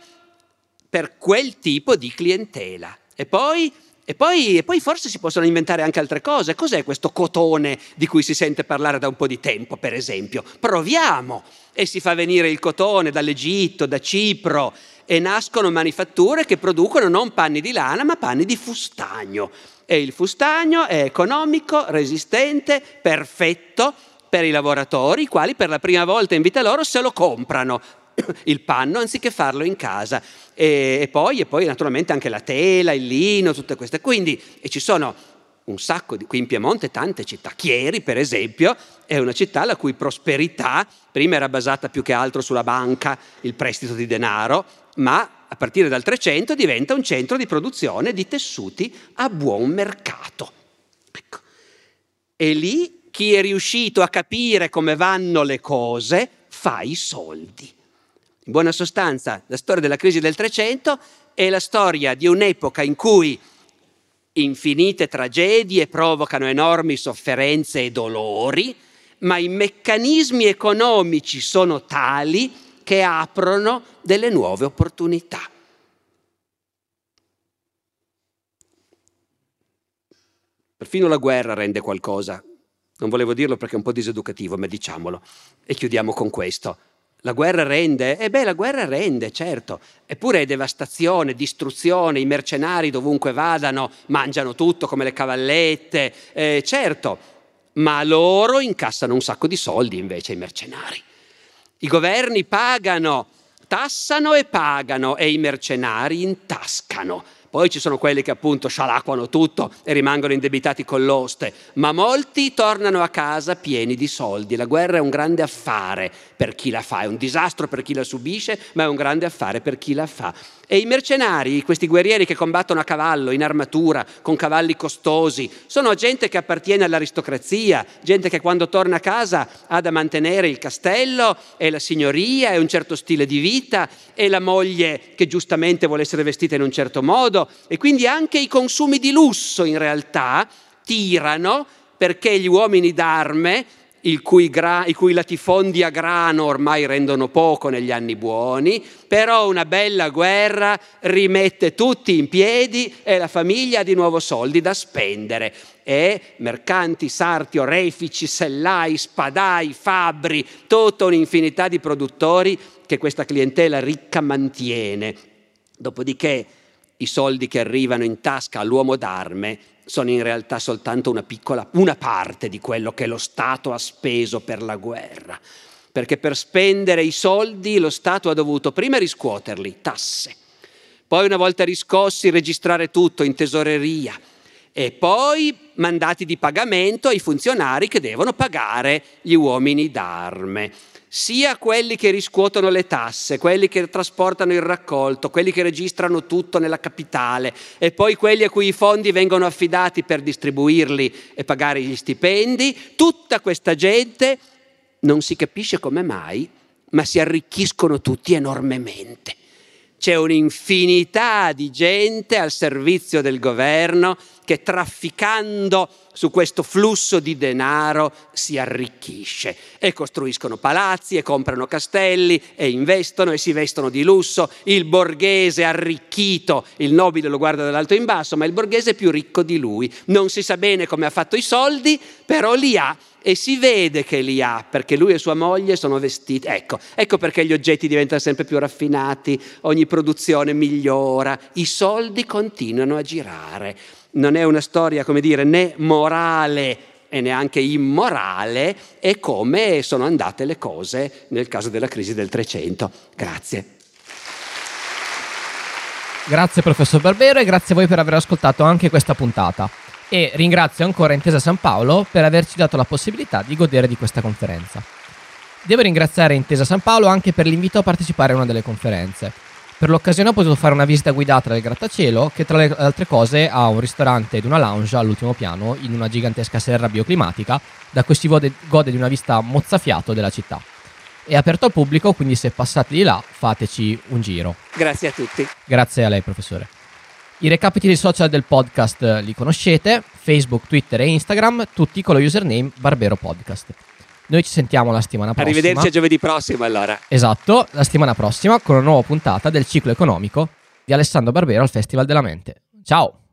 per quel tipo di clientela. E poi E poi, e poi forse si possono inventare anche altre cose. Cos'è questo cotone di cui si sente parlare da un po' di tempo, per esempio? Proviamo! E si fa venire il cotone dall'Egitto, da Cipro, e nascono manifatture che producono non panni di lana, ma panni di fustagno. E il fustagno è economico, resistente, perfetto per i lavoratori, i quali per la prima volta in vita loro se lo comprano il panno anziché farlo in casa. E, e, poi, e poi naturalmente anche la tela, il lino, tutte queste. Quindi e ci sono un sacco di qui in Piemonte, tante città. Chieri, per esempio, è una città la cui prosperità prima era basata più che altro sulla banca, il prestito di denaro, ma a partire dal Trecento diventa un centro di produzione di tessuti a buon mercato. Ecco. E lì chi è riuscito a capire come vanno le cose fa i soldi. In buona sostanza, la storia della crisi del Trecento è la storia di un'epoca in cui infinite tragedie provocano enormi sofferenze e dolori, ma i meccanismi economici sono tali che aprono delle nuove opportunità. Perfino la guerra rende qualcosa. Non volevo dirlo perché è un po' diseducativo, ma diciamolo. E chiudiamo con questo. La guerra rende? Eh beh, la guerra rende, certo. Eppure è devastazione, distruzione, i mercenari dovunque vadano mangiano tutto come le cavallette, eh, certo, ma loro incassano un sacco di soldi invece i mercenari. I governi pagano, tassano e pagano e i mercenari intascano. Poi ci sono quelli che appunto scialacquano tutto e rimangono indebitati con l'oste, ma molti tornano a casa pieni di soldi. La guerra è un grande affare per chi la fa, è un disastro per chi la subisce, ma è un grande affare per chi la fa. E i mercenari, questi guerrieri che combattono a cavallo, in armatura, con cavalli costosi, sono gente che appartiene all'aristocrazia, gente che quando torna a casa ha da mantenere il castello e la signoria e un certo stile di vita e la moglie che giustamente vuole essere vestita in un certo modo, e quindi anche i consumi di lusso in realtà tirano perché gli uomini d'arme, il cui gra- i cui latifondi a grano ormai rendono poco negli anni buoni, però una bella guerra rimette tutti in piedi e la famiglia ha di nuovo soldi da spendere. E mercanti, sarti, orefici, sellai, spadai, fabbri, tutta un'infinità di produttori che questa clientela ricca mantiene. Dopodiché i soldi che arrivano in tasca all'uomo d'arme sono in realtà soltanto una piccola, una parte di quello che lo Stato ha speso per la guerra. Perché per spendere i soldi lo Stato ha dovuto prima riscuoterli, tasse, poi una volta riscossi registrare tutto in tesoreria e poi mandati di pagamento ai funzionari che devono pagare gli uomini d'arme. Sia quelli che riscuotono le tasse, quelli che trasportano il raccolto, quelli che registrano tutto nella capitale e poi quelli a cui i fondi vengono affidati per distribuirli e pagare gli stipendi, tutta questa gente non si capisce come mai, ma si arricchiscono tutti enormemente. C'è un'infinità di gente al servizio del governo che trafficando su questo flusso di denaro si arricchisce e costruiscono palazzi e comprano castelli e investono e si vestono di lusso. Il borghese arricchito, il nobile lo guarda dall'alto in basso, ma il borghese è più ricco di lui. Non si sa bene come ha fatto i soldi, però li ha e si vede che li ha perché lui e sua moglie sono vestiti. Ecco, ecco perché gli oggetti diventano sempre più raffinati, ogni produzione migliora, i soldi continuano a girare. Non è una storia, come dire, né morale e neanche immorale, è come sono andate le cose nel caso della crisi del Trecento. Grazie. Grazie professor Barbero e grazie a voi per aver ascoltato anche questa puntata. E ringrazio ancora Intesa Sanpaolo per averci dato la possibilità di godere di questa conferenza. Devo ringraziare Intesa Sanpaolo anche per l'invito a partecipare a una delle conferenze. Per l'occasione ho potuto fare una visita guidata del Grattacielo, che tra le altre cose ha un ristorante ed una lounge all'ultimo piano in una gigantesca serra bioclimatica, da cui si gode, gode di una vista mozzafiato della città. È aperto al pubblico, quindi se passate di là fateci un giro. Grazie a tutti. Grazie a lei professore. I recapiti dei social del podcast li conoscete, Facebook, Twitter e Instagram, tutti con lo username Barbero Podcast. Noi ci sentiamo la settimana prossima. Arrivederci a giovedì prossimo allora. Esatto, la settimana prossima con una nuova puntata del ciclo economico di Alessandro Barbero al Festival della Mente. Ciao!